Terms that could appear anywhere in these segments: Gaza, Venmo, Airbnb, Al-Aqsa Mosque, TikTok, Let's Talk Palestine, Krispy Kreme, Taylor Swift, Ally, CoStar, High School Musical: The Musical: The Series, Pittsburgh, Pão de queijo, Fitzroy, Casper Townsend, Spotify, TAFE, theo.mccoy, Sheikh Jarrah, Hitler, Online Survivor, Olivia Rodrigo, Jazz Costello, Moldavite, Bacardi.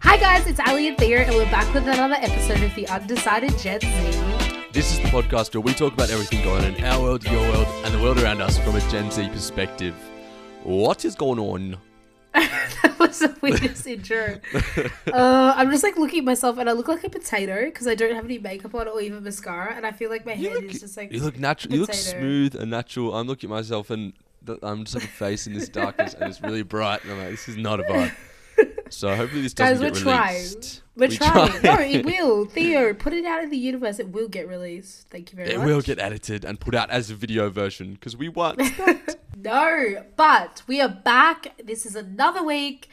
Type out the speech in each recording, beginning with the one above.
Hi guys, it's Ally and Thea, and we're back with another episode of the Undecided Gen Z. This is the podcast where we talk about everything going on in our world, your world, and the world around us from a Gen Z perspective. What is going on? That was the weirdest intro. I'm just like looking at myself, and I look like a potato because I don't have any makeup on or even mascara, and I feel like my head is just like. You look natural. You look smooth and natural. I'm looking at myself, and I'm just like a face in this darkness, and it's really bright, and I'm like, this is not a vibe. So hopefully this doesn't get released. We're trying. No, it will. Theo, put it out in the universe. It will get released. Thank you very much. It will get edited and put out as a video version because we want that. No, but we are back. This is another week.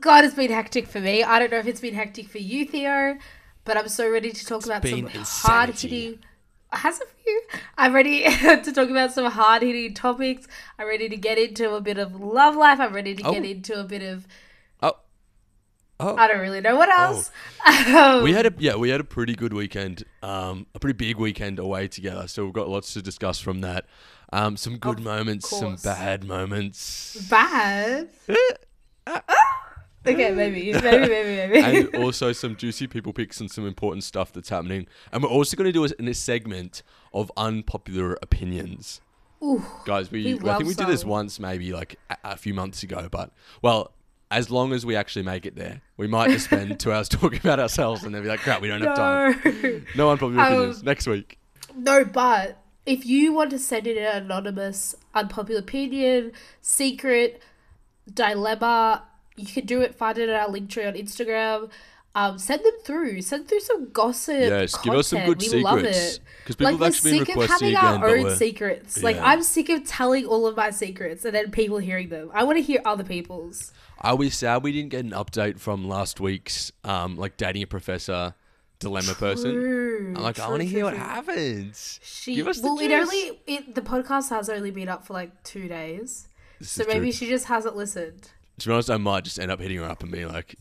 God, it's been hectic for me. I don't know if it's been hectic for you, Theo, but I'm so ready to talk about some hard-hitting... Has a few. I'm ready to talk about some hard-hitting topics. I'm ready to get into a bit of love life. I'm ready to get into a bit of... Oh. I don't really know what else. Oh. We had a pretty good weekend, a pretty big weekend away together. So we've got lots to discuss from that. Some good moments, some bad moments. Bad? Okay, maybe. And also some juicy people picks and some important stuff that's happening. And we're also going to do a segment of unpopular opinions. Ooh, guys, I think we did this once, maybe like a few months ago, but as long as we actually make it there, we might just spend 2 hours talking about ourselves and then be like, crap, we don't have time. No unpopular opinions next week. No, but if you want to send in an anonymous unpopular opinion, secret, dilemma, you can do it. Find it at our link tree on Instagram. Send them through. Send through some gossip. Yes, content. Give us some good secrets. We love it. Because people have actually been requesting our own secrets. Yeah. Like, I'm sick of telling all of my secrets and then people hearing them. I want to hear other people's. Are we sad we didn't get an update from last week's dating a professor dilemma person? I'm like, I want to hear what happens. Give us the juice. The podcast has only been up for like 2 days. So maybe she just hasn't listened. To be honest, I might just end up hitting her up and being like,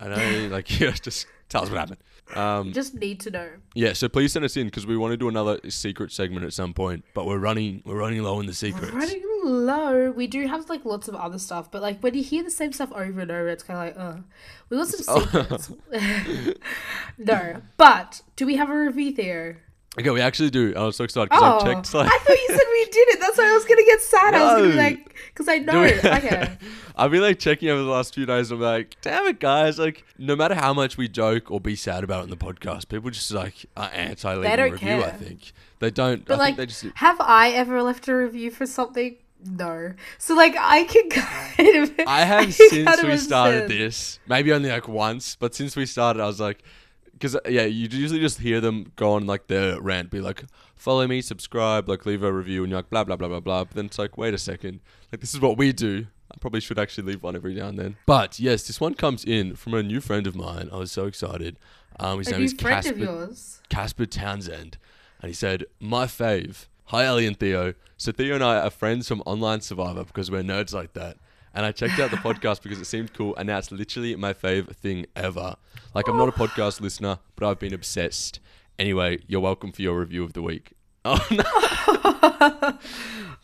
I know, just tell us what happened. You just need to know. Yeah, so please send us in because we want to do another secret segment at some point, but we're running low on the secrets. We're running low. We do have lots of other stuff, but when you hear the same stuff over and over, it's kind of we got some secrets. No, but do we have a review, Theo? Okay, we actually do. I was so excited because I checked. I thought you said we did it. That's why I was going to get sad. No. I was going to be like, because I know it. Okay. I've been checking over the last few days. I'm like, damn it, guys. No matter how much we joke or be sad about it in the podcast, people just are anti leaving a review, I think. They don't. But I think they just... have I ever left a review for something? No. So I can kind of. I have since we started this. Maybe only once, but since we started, I was like. Because, yeah, you usually just hear them go on, their rant, be like, follow me, subscribe, leave a review, and you're blah, blah, blah, blah, blah. But then it's wait a second. This is what we do. I probably should actually leave one every now and then. But, yes, this one comes in from a new friend of mine. I was so excited. His name is Casper Townsend. And he said, my fave. Hi, Ellie and Theo. So, Theo and I are friends from Online Survivor because we're nerds like that. And I checked out the podcast because it seemed cool, and now it's literally my fave thing ever. I'm not a podcast listener, but I've been obsessed. Anyway, you're welcome for your review of the week. Oh, no.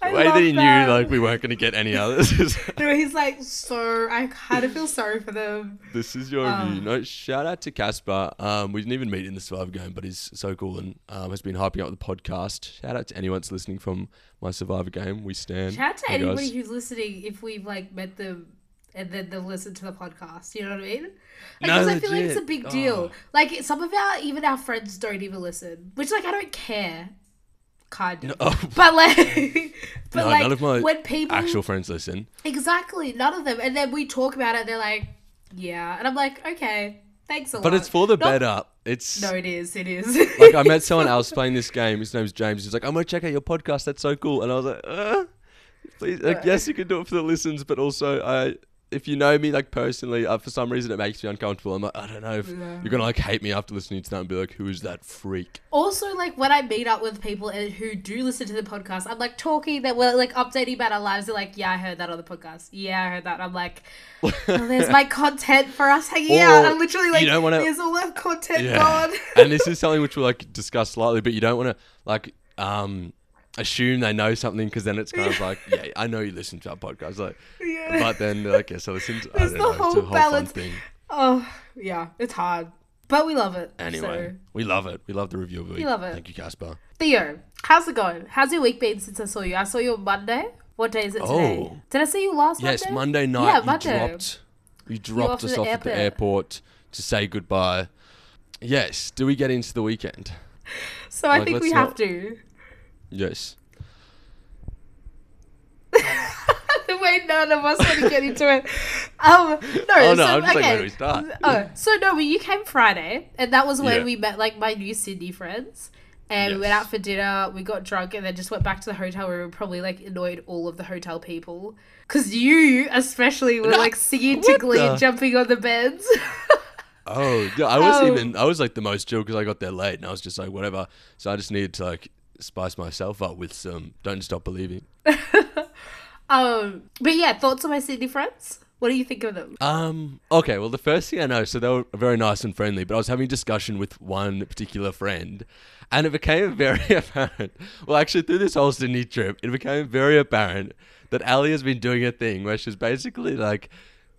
The way that he knew, we weren't going to get any others. No, he's so I kind of feel sorry for them. This is your review. No, shout out to Casper. We didn't even meet in the Survivor game, but he's so cool and has been hyping up the podcast. Shout out to anyone that's listening from my Survivor game. We stand. Shout out to anybody who's listening if we've met them and then they'll listen to the podcast. You know what I mean? Because I feel like it's a big deal. Some of our friends don't even listen, which I don't care. Kind of. No. But none of my when people actual friends listen. Exactly, none of them. And then we talk about it and they're like, yeah. And I'm like, okay, thanks a lot. But it's for the better. It is. I met someone else playing this game. His name's James. He's like, I'm going to check out your podcast. That's so cool. And I was like, please. Yes, you can do it for the listens. But also, if you know me personally, for some reason it makes me uncomfortable. I'm like, I don't know if you're going to hate me after listening to that and be like, who is that freak? Also, when I meet up with people and who do listen to the podcast, I'm talking that we're updating about our lives. They're like, yeah, I heard that on the podcast. Yeah, I heard that. And I'm like, oh, there's my content for us hanging out. I'm literally there's all that content gone. And this is something which we'll discuss slightly, but you don't want to assume they know something, because then it's kind of like, yeah, I know you listen to our podcast, like, yeah. But then they're like, yes, I listen to. It's the whole balance thing. Oh yeah, it's hard, but we love it. Anyway, so. We love it. We love the review of the week. We love it. Thank you, Casper. Theo, how's it going? How's your week been since I saw you? I saw you on Monday. What day is it today? Did I see you last Monday? Yes, Monday night. Yeah, Monday. You dropped us off at the airport to say goodbye. Yes. Do we get into the weekend? So I think we have to. Yes. The way none of us want to get into it. I'm just like, where do we start? You came Friday, and that was when we met like my new Sydney friends, and we went out for dinner, we got drunk, and then just went back to the hotel where we probably like annoyed all of the hotel people, because you especially were like singing to Glee and jumping on the beds. Oh yeah, I was like the most chill because I got there late and I was just like whatever. So I just needed to like spice myself up with some Don't Stop Believing. But yeah, thoughts on my Sydney friends? What do you think of them? Okay, well the first thing I know, so they were very nice and friendly, but I was having a discussion with one particular friend and it became very apparent. Well, actually through this whole Sydney trip, it became very apparent that Ally has been doing a thing where she's basically like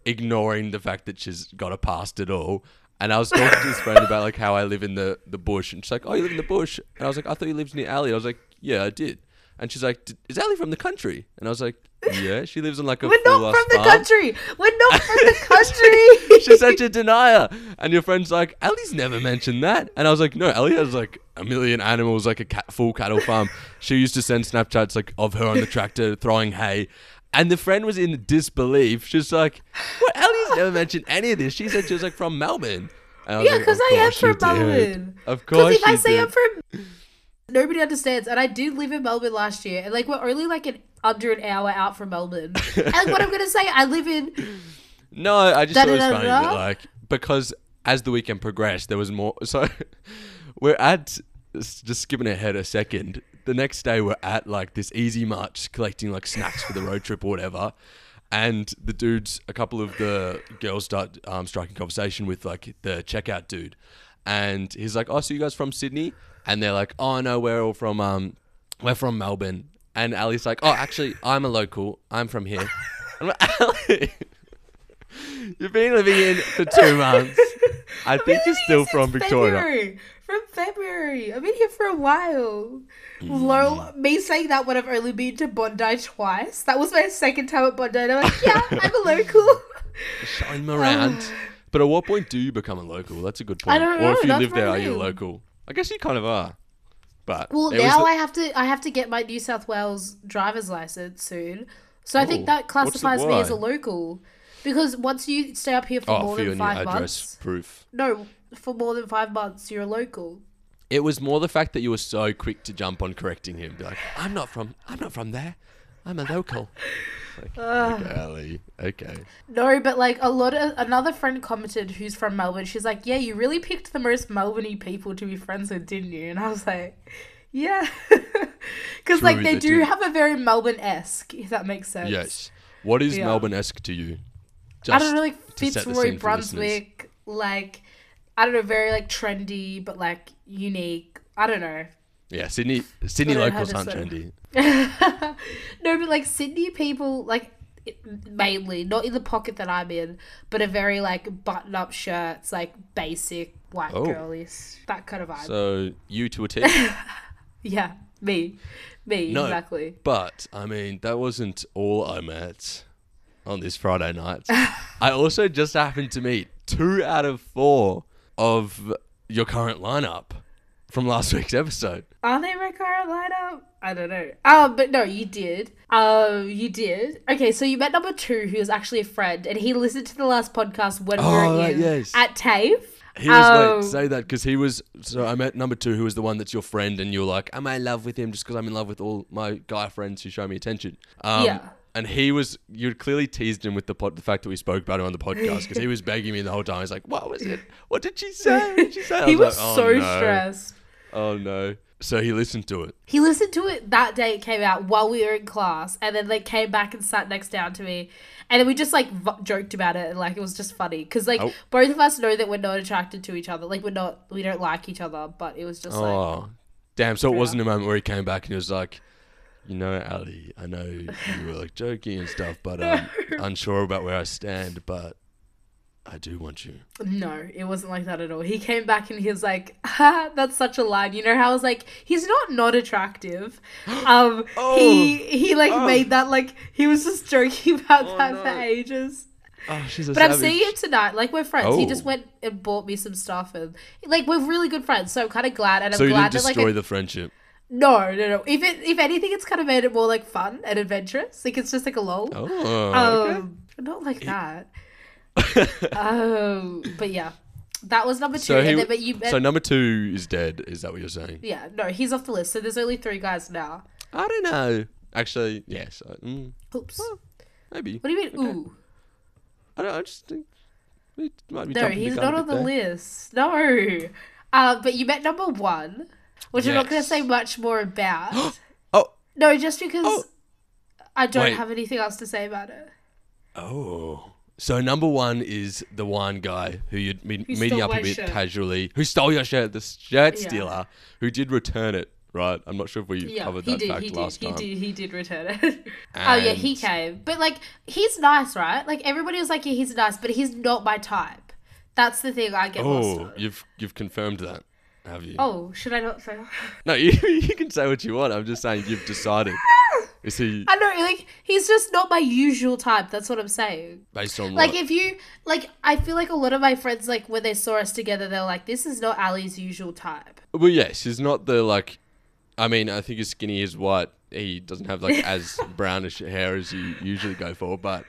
ignoring the fact that she's got a past at all. And I was talking to this friend about like how I live in the bush, and she's like, oh, you live in the bush? And I was like, I thought you lived near Ally. I was like, yeah, I did. And she's like, is Ally from the country? And I was like, yeah, she lives on like a We're not from the country. She's such a denier. And your friend's like, Ally's never mentioned that. And I was like, no, Ally has like a million animals, like a full cattle farm. She used to send Snapchats like of her on the tractor throwing hay. And the friend was in disbelief. She's like, "What? Ally's never mentioned any of this." She said she was like from Melbourne. Yeah, because I am from Melbourne. Of course, if I say I'm from, nobody understands. And I did live in Melbourne last year, and like we're only like under an hour out from Melbourne. And like, what I'm gonna say, I live in. No, I just thought it was funny that like because as the weekend progressed, there was more. So we're at just skipping ahead a second. The next day we're at like this Easy March collecting like snacks for the road trip or whatever, and a couple of the girls start striking conversation with like the checkout dude, and he's like, oh, so you guys from Sydney? And they're like, oh no, we're all from we're from Melbourne. And Ally's like, oh actually I'm a local, I'm from here. I'm like, Ally, you've been living in for 2 months. I think you're still from Victoria. From February. I've been here for a while. Lol, me saying that when I've only been to Bondi twice. That was my second time at Bondi. And I'm like, yeah, I'm a local. Showing them around. But at what point do you become a local? That's a good point. I don't know. Or if you live there, are you a local? I guess you kind of are. But well, now I have to get my New South Wales driver's license soon. So I think that classifies me as a local. Because once you stay up here for more than 5 months, proof. No, for more than 5 months, you're a local. It was more the fact that you were so quick to jump on correcting him, be like, I'm not from there, I'm a local. Like, okay, Ally, okay. No, but like another friend commented who's from Melbourne. She's like, yeah, you really picked the most Melbourne-y people to be friends with, didn't you? And I was like, yeah, because like they do have a very Melbourne-esque, if that makes sense. Yes. What is Melbourne-esque to you? Just I don't know, like Fitzroy, Brunswick, like, I don't know, very like trendy, but like unique. I don't know. Yeah, Sydney locals aren't trendy. No, but like Sydney people, like mainly, not in the pocket that I'm in, but are very like button up shirts, like basic white girlies, that kind of vibe. So you to a T? Yeah, me, no, exactly. But I mean, that wasn't all I met on this Friday night. I also just happened to meet 2 out of 4 of your current lineup from last week's episode. Are they my current lineup? I don't know. But no, you did. You did. Okay, so you met number 2, who was actually a friend, and he listened to the last podcast when we were at TAFE. He was late to say that because he was. So I met number 2, who was the one that's your friend, and you're like, am I in love with him just because I'm in love with all my guy friends who show me attention? Yeah. And you clearly teased him with the fact that we spoke about him on the podcast, because he was begging me the whole time. He's like, what was it? What did she say? He was like, stressed. Oh, no. So he listened to it. That day it came out while we were in class, and then like came back and sat next down to me. And then we just like joked about it, and like it was just funny. Because like both of us know that we're not attracted to each other. Like we don't like each other, but it was just like. Oh, damn. So it wasn't a moment where he came back and he was like, you know, Ally, I know you were like joking and stuff, but unsure about where I stand, but I do want you. No, it wasn't like that at all. He came back and he was like, ha, that's such a line. You know how I was like, he's not attractive. Made that like, he was just joking about for ages. Oh, she's a savage. I'm seeing him tonight. Like, we're friends. Oh. He just went and bought me some stuff. And like, we're really good friends. So I'm kind of glad. And I'm glad that like. So you didn't destroy the friendship? No. If anything, it's kind of made it more like fun and adventurous. Like, it's just like a lol. Oh. Okay. Not like that. But yeah, that was number two. So number two is dead. Is that what you're saying? Yeah, no, he's off the list. So there's only three guys now. I don't know. Actually, yes. Oops. Well, maybe. What do you mean? Okay. Ooh. I don't. I just think it might be. No, he's not on the list. No. But you met number one, which I'm not going to say much more about. No, just because I don't have anything else to say about it. Oh. So number one is the one guy who you'd been meeting up a bit casually, who stole your shirt, the shirt stealer, who did return it, right? I'm not sure if we covered that fact last time. He did return it. He came. But, like, he's nice, right? Like, everybody was like, yeah, he's nice, but he's not my type. That's the thing I get lost on. You've confirmed that, have you? Oh, should I not say? No, you can say what you want. I'm just saying you've decided. Is he? I know, like, he's just not my usual type. That's what I'm saying. Based on what? Like, if you, like, I feel like a lot of my friends, like, when they saw us together, they were like, this is not Ally's usual type. Well, yes, he's not the, like, I mean, I think he's skinny, he's white. He doesn't have, like, as brownish hair as you usually go for, but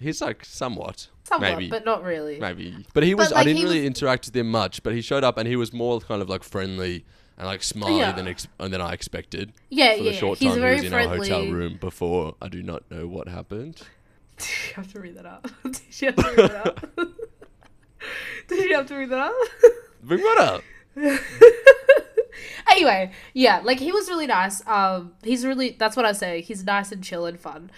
he's, like, somewhat, maybe. But not really. Maybe. But he was, like, I didn't really interact with him much, but he showed up and he was more kind of, like, friendly and like smiley than I expected. Yeah, for the short time he was in our hotel room before. I do not know what happened. Did you have to read that up? Bring that up. Anyway, yeah, like he was really nice. That's what I say. He's nice and chill and fun.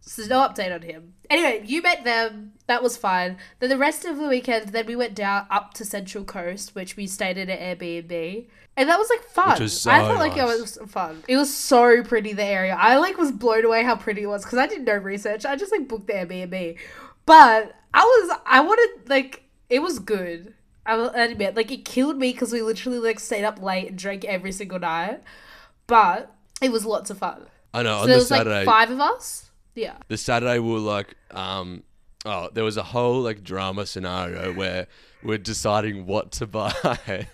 So there's no update on him. Anyway, you met them. That was fine. Then the rest of the weekend, then we went up to Central Coast, which we stayed in an Airbnb. And that was, like, fun. Which was so nice. It was fun. It was so pretty, the area. I, like, was blown away how pretty it was because I did no research. I just, like, booked the Airbnb. But it was good. I will admit, like, it killed me because we literally, like, stayed up late and drank every single night. But it was lots of fun. I know. So on there was, Saturday, like, five of us. Yeah. The Saturday we were like, there was a whole like drama scenario where we're deciding what to buy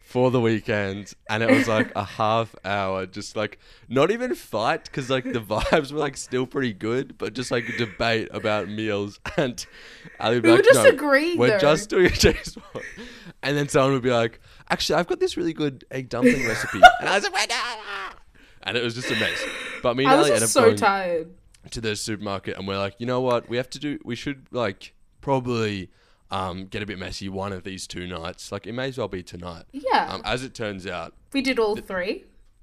for the weekend, and it was like a half hour, just like not even fight because like the vibes were like still pretty good, but just like a debate about meals, and Ally would be like, just doing a taste one, and then someone would be like, actually I've got this really good egg dumpling recipe, and I was like, wait, and it was just a mess. But me and Ally ended up so tired. To the supermarket, and we're like, you know what, we should like probably get a bit messy one of these two nights, like it may as well be tonight. As it turns out, we did all three.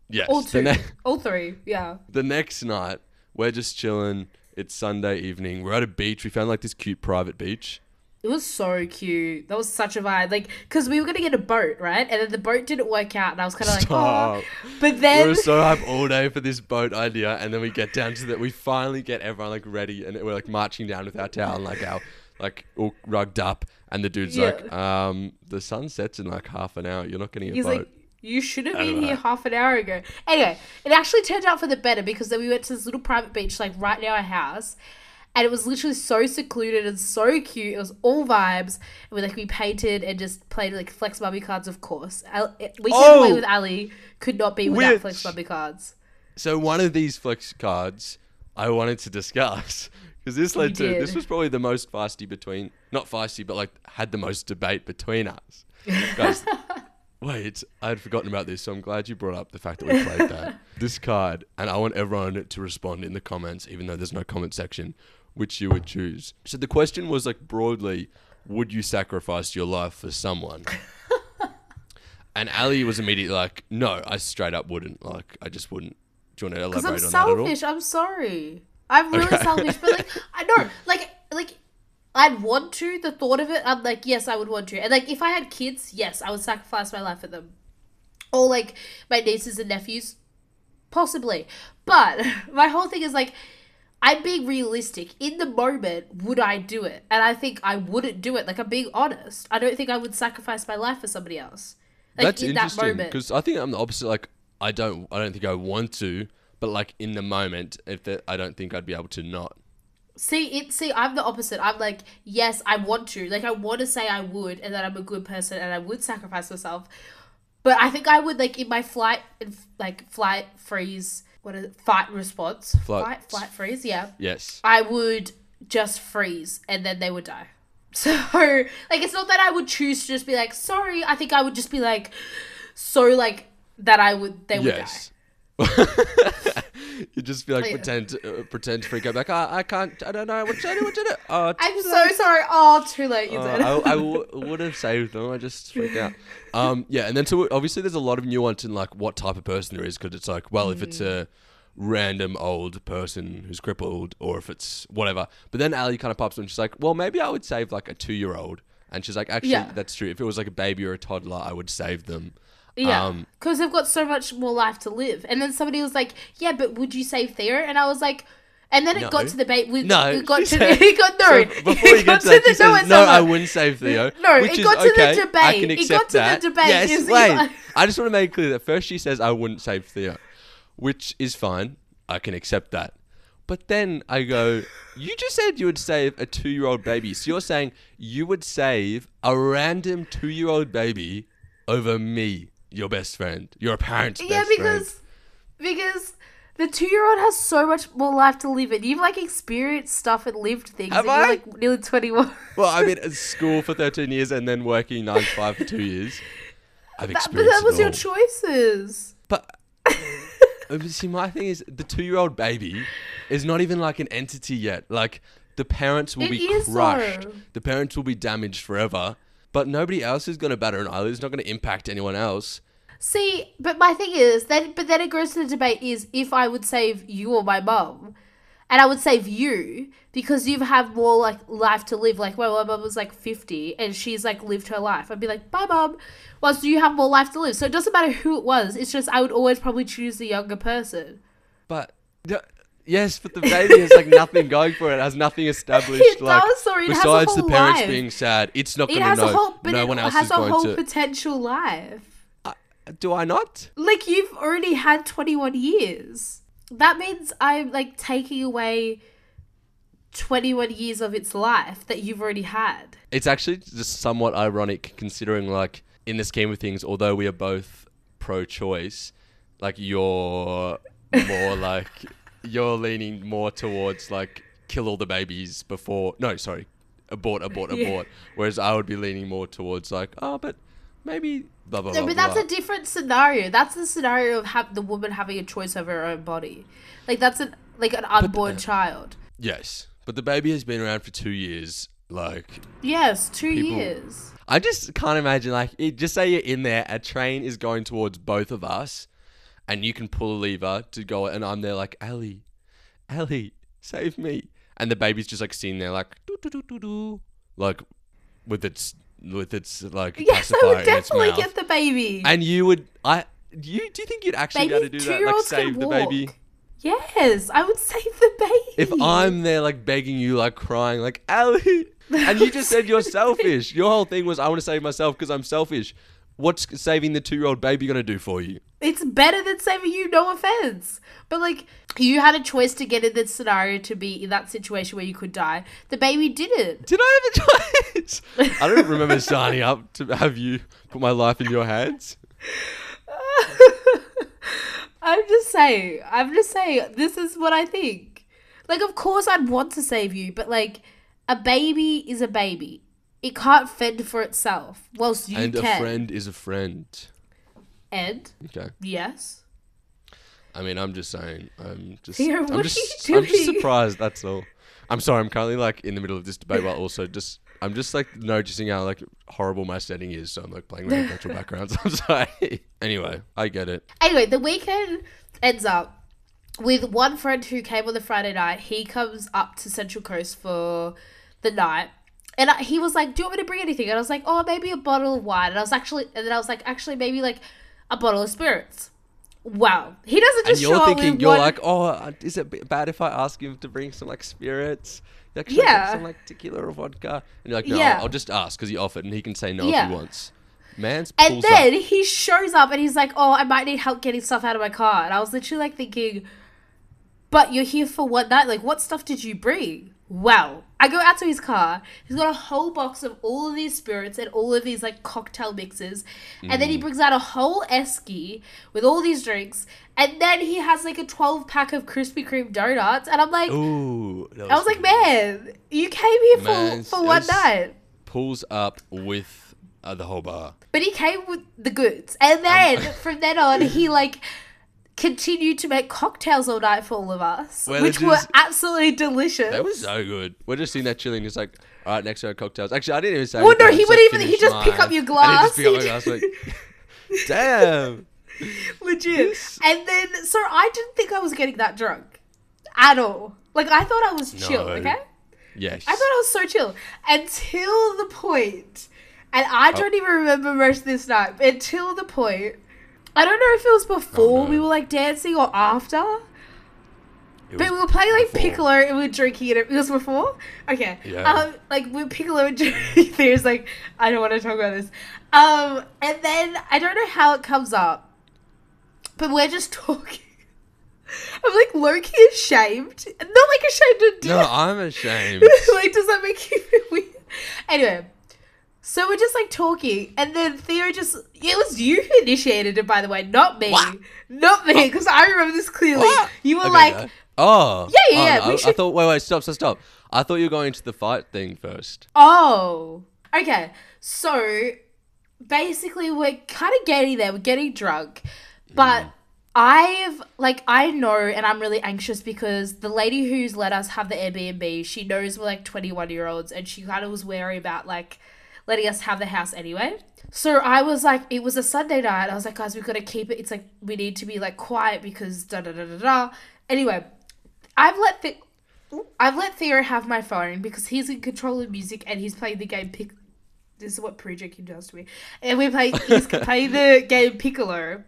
Yes, all two. All three. Yeah, the next night we're just chilling, it's Sunday evening, we're at a beach, we found like this cute private beach. It was so cute. That was such a vibe. Like, because we were going to get a boat, right? And then the boat didn't work out. And I was kind of like, oh. But then we were so hyped all day for this boat idea. And then we get down to that. We finally get everyone, like, ready. And we're, like, marching down with our towel and, like, our, like, all rugged up. And the dude's like, the sun sets in, like, half an hour. You're not getting a boat. Like, you should have been here half an hour ago. Anyway, it actually turned out for the better because then we went to this little private beach, like, right near our house. And it was literally so secluded and so cute. It was all vibes. And we painted and just played like Flex Mummy cards, of course. We came away with Ally. Could not be without Flex Mummy cards. So one of these Flex cards I wanted to discuss. Because this was probably the most feisty between, not feisty, but like had the most debate between us. Guys, wait, I had forgotten about this. So I'm glad you brought up the fact that we played that. This card, and I want everyone to respond in the comments, even though there's no comment section, which you would choose. So the question was like broadly, would you sacrifice your life for someone? And Ally was immediately like, no, I straight up wouldn't. Like, I just wouldn't. Do you want to elaborate on that at all? Because I'm selfish. I'm sorry. I'm really selfish. But like, I know. Like, I'd want to. The thought of it, I'm like, yes, I would want to. And like, if I had kids, yes, I would sacrifice my life for them. Or like, my nieces and nephews. Possibly. But my whole thing is like, I'm being realistic. In the moment, would I do it? And I think I wouldn't do it. Like, I'm being honest. I don't think I would sacrifice my life for somebody else. Like, that's interesting, because I think I'm the opposite. Like, I don't think I want to, but like in the moment, I don't think I'd be able to not. See, I'm the opposite. I'm like, yes, I want to. Like, I want to say I would, and that I'm a good person, and I would sacrifice myself. But I think I would, like, in my fight, freeze, yeah. Yes. I would just freeze, and then they would die. So, like, it's not that I would choose to just be like, sorry. I think I would just be like, so, like, that I would, they would die. You'd just be like, pretend to freak out. Like, I can't, I don't know. What should I do? I'm so sorry. Oh, too late. You said. I would have saved them. I just freaked out. Yeah. And then, so obviously there's a lot of nuance in like what type of person there is. Cause it's like, well, if it's a random old person who's crippled or if it's whatever. But then Ally kind of pops in and she's like, well, maybe I would save like a 2-year-old. And she's like, actually, that's true. If it was like a baby or a toddler, I would save them. Yeah, because they've got so much more life to live. And then somebody was like, yeah, but would you save Theo? And I was like, and then it got to the debate. No, it got to the, I wouldn't save Theo. No, it got to the debate. I can accept that. It got to the debate. Yes, wait. I just want to make it clear that first she says, I wouldn't save Theo, which is fine. I can accept that. But then I go, you just said you would save a 2-year-old baby. So you're saying you would save a random 2-year-old baby over me, your best friend, your parents' best friend. Yeah, because the 2-year-old has so much more life to live in. You've like experienced stuff and lived things. Have I? You're like nearly 21. Well, I mean, at school for 13 years and then working 9 to 5 for 2 years. I've experienced that, but that was your choices. But see, my thing is, the 2-year-old baby is not even like an entity yet. Like the parents will be crushed. The parents will be damaged forever. But nobody else is going to batter an Ally. It's not going to impact anyone else. See, but my thing is, then it goes to the debate is if I would save you or my mum. And I would save you because you have more like life to live. Like, well, my mum was like 50 and she's like lived her life. I'd be like, bye, mum. Well, so you have more life to live. So it doesn't matter who it was. It's just I would always probably choose the younger person. But... yes, but the baby has like nothing going for it. It has nothing established. Besides the parents being sad, it's not going to know. No one else is going to. It has a whole potential life. Do I not? Like, you've already had 21 years. That means I'm like taking away 21 years of its life that you've already had. It's actually just somewhat ironic considering, like, in the scheme of things, although we are both pro-choice, like, you're more like... You're leaning more towards like kill all the babies before. No, sorry, abort. Whereas I would be leaning more towards like, oh, but maybe blah blah. No, blah, but that's a different scenario. That's the scenario of the woman having a choice over her own body. Like that's an unborn child. Yes, but the baby has been around for 2 years. Like yes, 2 years. I just can't imagine. Like, just say you're in there. A train is going towards both of us. And you can pull a lever to go, and I'm there like, Ally, save me. And the baby's just like sitting there like, do-do-do-do-do, like with its like pacifier in its mouth. Yes, I would definitely get the baby. And you would, do you think you'd actually be able to do that? Like save the baby? Yes, I would save the baby. If I'm there like begging you, like crying, like, Ally. And you just said you're selfish. Your whole thing was, I want to save myself because I'm selfish. What's saving the 2-year-old baby going to do for you? It's better than saving you, no offense. But, like, you had a choice to get in this scenario to be in that situation where you could die. The baby didn't. Did I have a choice? I don't remember signing up to have you put my life in your hands. I'm just saying, this is what I think. Like, of course I'd want to save you, but, like, a baby is a baby. It can't fend for itself, whilst you can. And a friend is a friend. And? Okay. Yes. I mean, I'm just saying. Theo, what are you doing? I'm just surprised, that's all. I'm sorry, I'm currently like in the middle of this debate while also just, I'm just like noticing how like horrible my setting is. So I'm like playing with virtual backgrounds. I'm sorry. Anyway, I get it. Anyway, the weekend ends up with one friend who came on the Friday night. He comes up to Central Coast for the night. And he was like, do you want me to bring anything? And I was like, oh, maybe a bottle of wine. And then I was like, actually, maybe like a bottle of spirits. Wow. He doesn't just show up. And you're thinking, you're like, oh, is it bad if I ask him to bring some like spirits? Like, should I get some like tequila or vodka? And you're like, no, I'll just ask because he offered and he can say no if he wants. And then he shows up and he's like, oh, I might need help getting stuff out of my car. And I was literally like thinking, but you're here for what night? Like, what stuff did you bring? Wow. I go out to his car. He's got a whole box of all of these spirits and all of these like cocktail mixes. And then he brings out a whole esky with all these drinks. And then he has like a 12 pack of Krispy Kreme donuts. And I'm like, ooh, I was like, man, you came here for one night. Pulls up with the whole bar. But he came with the goods. And then from then on, he like continued to make cocktails all night for all of us, which were absolutely delicious. That was so good. We're just sitting there chilling, just like, all right, next to our cocktails. Actually, I didn't even say anything. Well, no, he wouldn't even, he'd just pick up your glass. He'd just pick up my glass, like, damn. Legit. And then, so I didn't think I was getting that drunk at all. Like, I thought I was chill, okay? Yes. I thought I was so chill. Until the point, and I don't even remember most of this night, until the point, I don't know if it was before we were like dancing or after, but we were playing like piccolo and we were drinking it. It was before, okay? Yeah. Like we were piccolo and drinking. There's like I don't want to talk about this. And then I don't know how it comes up, but we're just talking. I'm like low-key ashamed, not like ashamed of death. No, I'm ashamed. Like, does that make you feel weird? Anyway. So we're just like talking, and then Theo just—it was you who initiated it, by the way, not me, not me, because I remember this clearly. What? You were like, "Oh, yeah." No, I thought, wait, stop. I thought you were going to the fight thing first. Oh, okay. So basically, we're kind of getting there. We're getting drunk, but I know, and I'm really anxious because the lady who's let us have the Airbnb, she knows we're like 21-year-olds, and she kind of was wary about like letting us have the house anyway. So I was like, it was a Sunday night. I was like, guys, we've got to keep it. It's like, we need to be like quiet because da-da-da-da-da. Anyway, I've let Theo have my phone because he's in control of music and he's playing the game piccolo. This is what pre-drinking does to me. And he's playing the game piccolo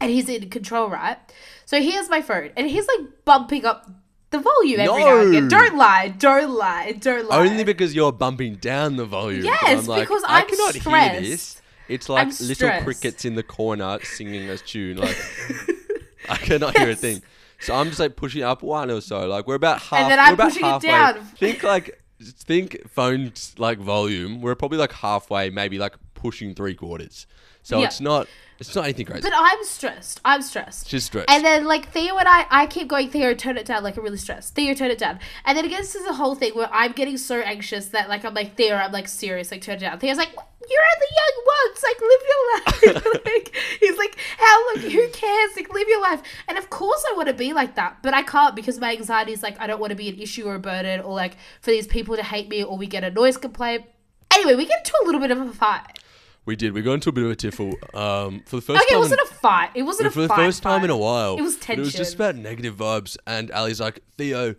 and he's in control, right? So he has my phone and he's like bumping up the volume every now and again. Don't lie. Only because you're bumping down the volume. Yes, I'm because like, I cannot hear this. It's like I'm little crickets in the corner singing a tune. Like I cannot hear a thing. So I'm just like pushing up one or so. Like we're about half. And then I'm pushing it down. Think phone's like volume. We're probably like halfway, maybe like pushing 3/4. So it's not anything crazy. But I'm stressed. She's stressed. And then like Theo and I keep going, Theo, turn it down. Like I'm really stressed. Theo, turn it down. And then I guess this is a whole thing where I'm getting so anxious that like I'm like, Theo, I'm like serious, like turn it down. Theo's like, you're only young once. Like live your life. Like, he's like, how long? Who cares? Like live your life. And of course I want to be like that, but I can't because my anxiety is like, I don't want to be an issue or a burden or like for these people to hate me or we get a noise complaint. Anyway, we get into a little bit of a fight. We did. We got into a bit of a tiffle for the first time. Okay, it wasn't a fight. It wasn't a fight. For the first time in a while. It was tension. It was just about negative vibes. And Ally's like, Theo,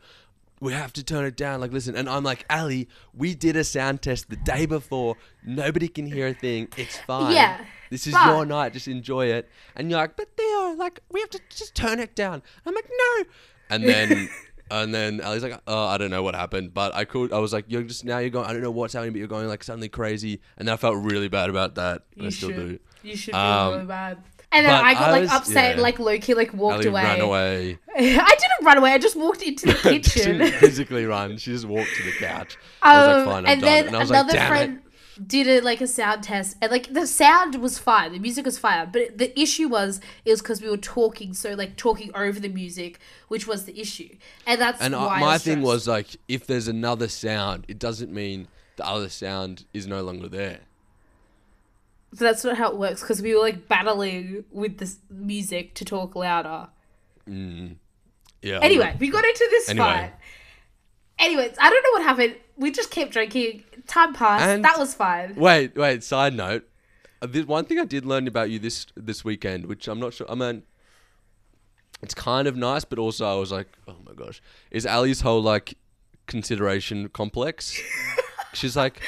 we have to turn it down. Like, listen. And I'm like, Ally, we did a sound test the day before. Nobody can hear a thing. It's fine. Yeah. This is your night. Just enjoy it. And you're like, but Theo, like, we have to just turn it down. I'm like, no. And then... And then Ally's like, oh, I don't know what happened, but I was like, you're going, I don't know what's happening, but you're going like suddenly crazy. And then I felt really bad about that. And I still do. You should feel really bad. And then I got like upset and like low-key like walked away. Ran away. I didn't run away. I just walked into the kitchen. She didn't physically run. She just walked to the couch. I was like, fine, I'm done. And I was like, damn, another friend did it like a sound test. And like the sound was fine. The music was fine. But the issue was, it was because we were talking. So like talking over the music, which was the issue. And that's why my thing was like, if there's another sound, it doesn't mean the other sound is no longer there. So that's not how it works, because we were like battling with this music to talk louder. Yeah. Anyway, we got into this fight. Anyways, I don't know what happened. We just kept drinking. Time passed. And that was fine. Wait. Side note. One thing I did learn about you this weekend, which I'm not sure. I mean, it's kind of nice, but also I was like, oh my gosh, is Ally's whole like consideration complex. She's like,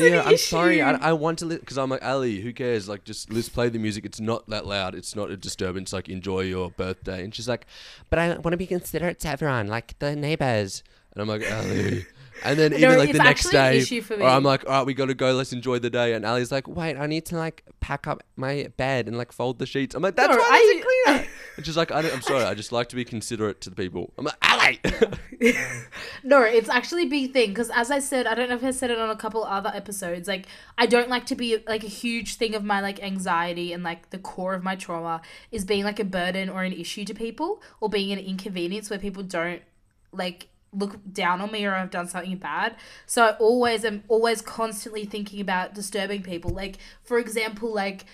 I'm sorry. I want to because I'm like, Ally, who cares? Like, just let's play the music. It's not that loud. It's not a disturbance. Like, enjoy your birthday. And she's like, but I want to be considerate to everyone, like the neighbors. And I'm like, Ally. And then even like the next day, or I'm like, all right, we got to go. Let's enjoy the day. And Ally's like, wait, I need to like pack up my bed and like fold the sheets. I'm like, that's why I didn't clean it. And she's like, I'm sorry. I just like to be considerate to the people. I'm like, Ally. No, it's actually a big thing. Because as I said, I don't know if I said it on a couple other episodes. Like, I don't like to be like a huge thing of my like anxiety and like the core of my trauma is being like a burden or an issue to people or being an inconvenience where people don't like look down on me or I've done something bad. So I always am constantly thinking about disturbing people. Like, for example, like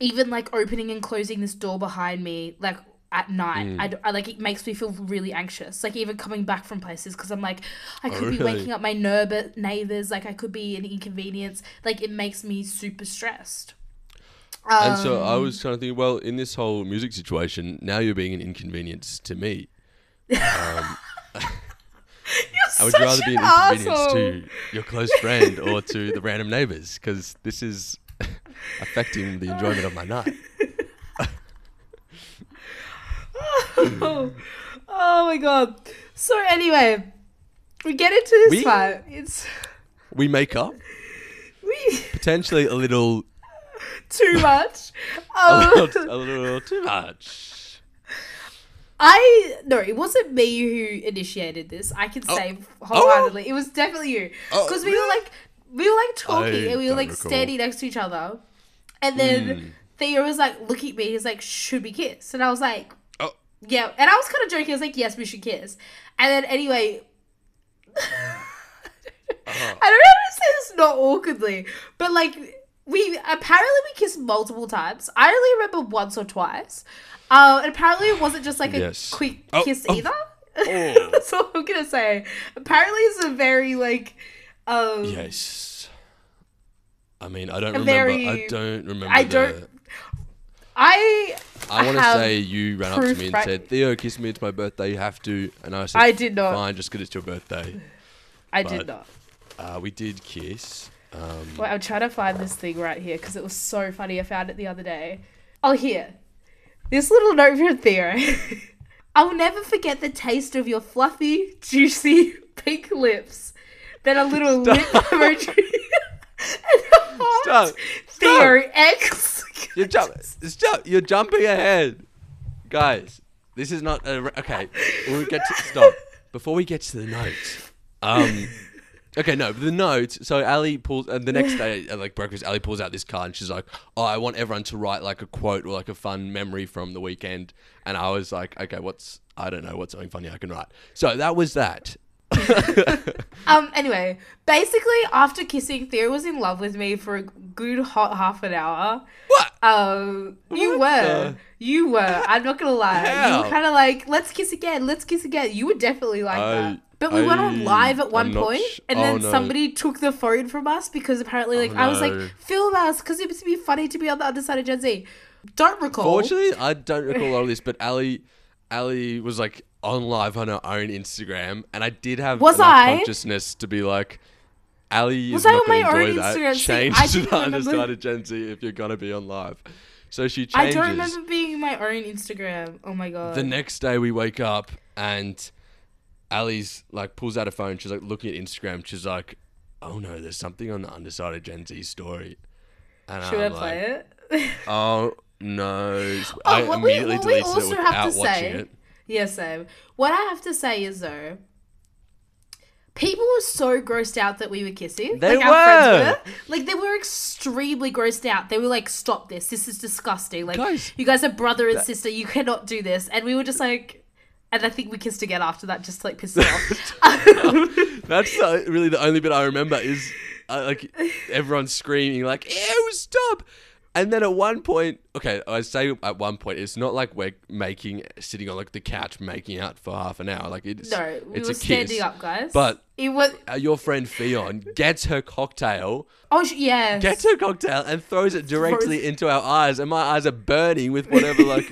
even like opening and closing this door behind me, like at night, I like, it makes me feel really anxious. Like even coming back from places, because I'm like, I could be waking up my neighbors. Like I could be an inconvenience. Like it makes me super stressed. And so I was kind of thinking, well, in this whole music situation, now you're being an inconvenience to me. I would rather be an inconvenience to your close friend or to the random neighbors, because this is affecting the enjoyment of my night. Oh my God. So anyway, we get into this fight. We make up. Potentially a little... too much. A little too much. No, it wasn't me who initiated this. I can say wholeheartedly. It was definitely you. Because we were like talking and we were like standing next to each other. And then Theo was like looking at me. He's like, should we kiss? And I was like, yeah. And I was kind of joking. I was like, yes, we should kiss. And then anyway, I don't know how to say this not awkwardly, but like we kissed multiple times. I only remember once or twice. And apparently it wasn't just like a quick kiss either. That's all I'm gonna say. Apparently it's a very like yes. I mean, I don't remember. I want to say you ran up to me and said, Theo, kiss me, it's my birthday, you have to. And I said, I did not. Fine, just because it's your birthday. I did not. We did kiss. Well, I'm trying to find this thing right here because it was so funny. I found it the other day. Oh, here. This little note from Theo. I'll never forget the taste of your fluffy, juicy, pink lips. Then a little lip emoji. And a heart. Theo X. You're jumping ahead. Guys, this is not... okay, stop. Before we get to the notes... okay, no, but the notes. So Ally pulls, and the next day at like breakfast, Ally pulls out this card and she's like, "Oh, I want everyone to write like a quote or like a fun memory from the weekend." And I was like, "Okay, I don't know, what's something funny I can write?" So that was that. Anyway, basically after kissing, Theo was in love with me for a good hot half an hour. What? You were. I'm not gonna lie. How? You were kind of like, "Let's kiss again. Let's kiss again." You were definitely like that. But we went on live at one point, and then somebody took the phone from us because apparently, like, I was like, film us, because it would be funny to be on the Undecided Gen Z. Don't recall. Fortunately, I don't recall a lot of this, but Ally was, like, on live on her own Instagram, and I did have consciousness to be like, Ally is not going to enjoy that. Instagram change to the Undecided Gen Z if you're going to be on live. So she changes. I don't remember being my own Instagram. Oh, my God. The next day we wake up, and... Ally's like pulls out her phone. She's like looking at Instagram. She's like, "Oh no, there's something on the Undecided Gen Z story." And should I play it? Oh no! I immediately deleted it without watching it. Yeah, same. What I have to say is though, people were so grossed out that we were kissing. They like, our friends were. Like they were extremely grossed out. They were like, "Stop this! This is disgusting! Like you guys are brother and sister. You cannot do this." And we were just like. And I think we kissed again after that, just to, like, piss me off. That's really the only bit I remember is, like, everyone screaming, like, ew, stop. And then at one point, okay, I say at one point, it's not like we're sitting on, like, the couch making out for half an hour. Like, it's a kiss. Standing up, guys. But your friend Fion gets her cocktail. Oh, yeah. Gets her cocktail and throws it directly into our eyes. And my eyes are burning with whatever, like,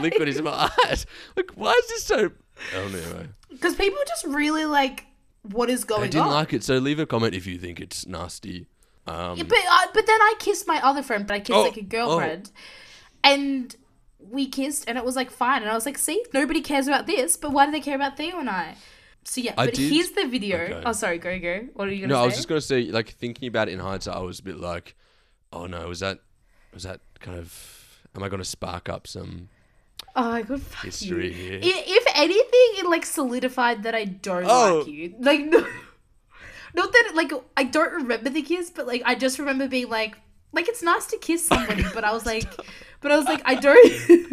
liquid is in my eyes. Like, why is this so... Oh, anyway. Because people just really, like... what is going on? I didn't like it, so leave a comment if you think it's nasty. But then I kissed my other friend, but I kissed like a girlfriend. And we kissed and it was like fine. And I was like, see, nobody cares about this, but why do they care about Theo and I? So yeah, here's the video. Okay. Oh, sorry, go. What are you going to say? No, I was just going to say, like, thinking about it in hindsight, I was a bit like, oh no, was that kind of, am I going to spark up some... Oh, I could fuck history you. Here. If anything, it like solidified that I don't like you. Like, no, not that like I don't remember the kiss, but like I just remember being like it's nice to kiss somebody, but I was like, I don't.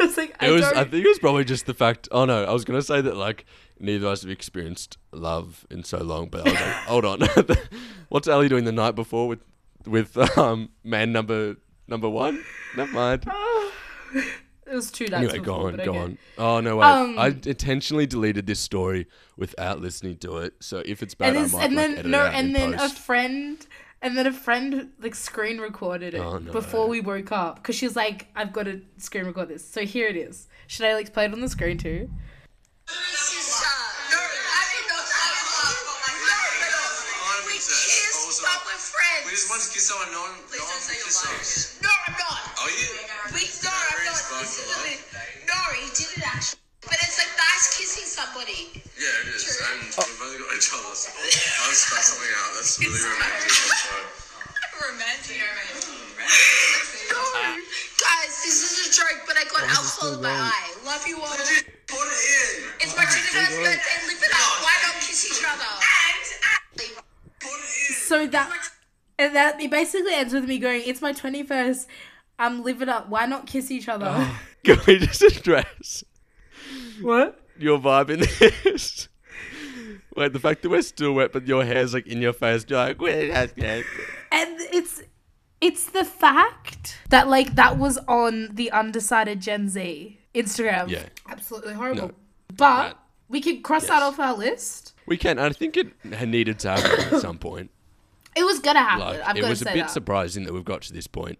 I think it was probably just the fact. Oh no, I was gonna say that like neither of us have experienced love in so long, but I was like, hold on, what's Ally doing the night before with man number one? Never mind. It was 2 nights ago. Anyway, go on. Oh, no, wait. I intentionally deleted this story without listening to it. So if it's bad, a friend like screen recorded it before we woke up because she was like, I've got to screen record this. So here it is. Should I like play it on the screen too? We just want to kiss someone. No one kiss us. No, I'm not. Oh, you did? No, he didn't actually. But it's like nice kissing somebody. Yeah, it is. True. And we've only got each other. I'll just cut something out. That's really romantic. Romantic. No. Guys, this is a joke, but I got alcohol in my eye. Love you all. Put it in. It's my 21st birthday. Live it up. Why not kiss each other? And put it in. So that... And that it basically ends with me going, it's my 21st, live it up, why not kiss each other? Oh, can we just address what? Your vibe in this? Wait, the fact that we're still wet, but your hair's like in your face, you're like, and it's the fact that like that was on the Undecided Gen Z Instagram. Yeah. Absolutely horrible. No. But we could cross that off our list. We can. I think it needed to happen at some point. It was going to happen. I've got to say that. It was a bit surprising that we've got to this point.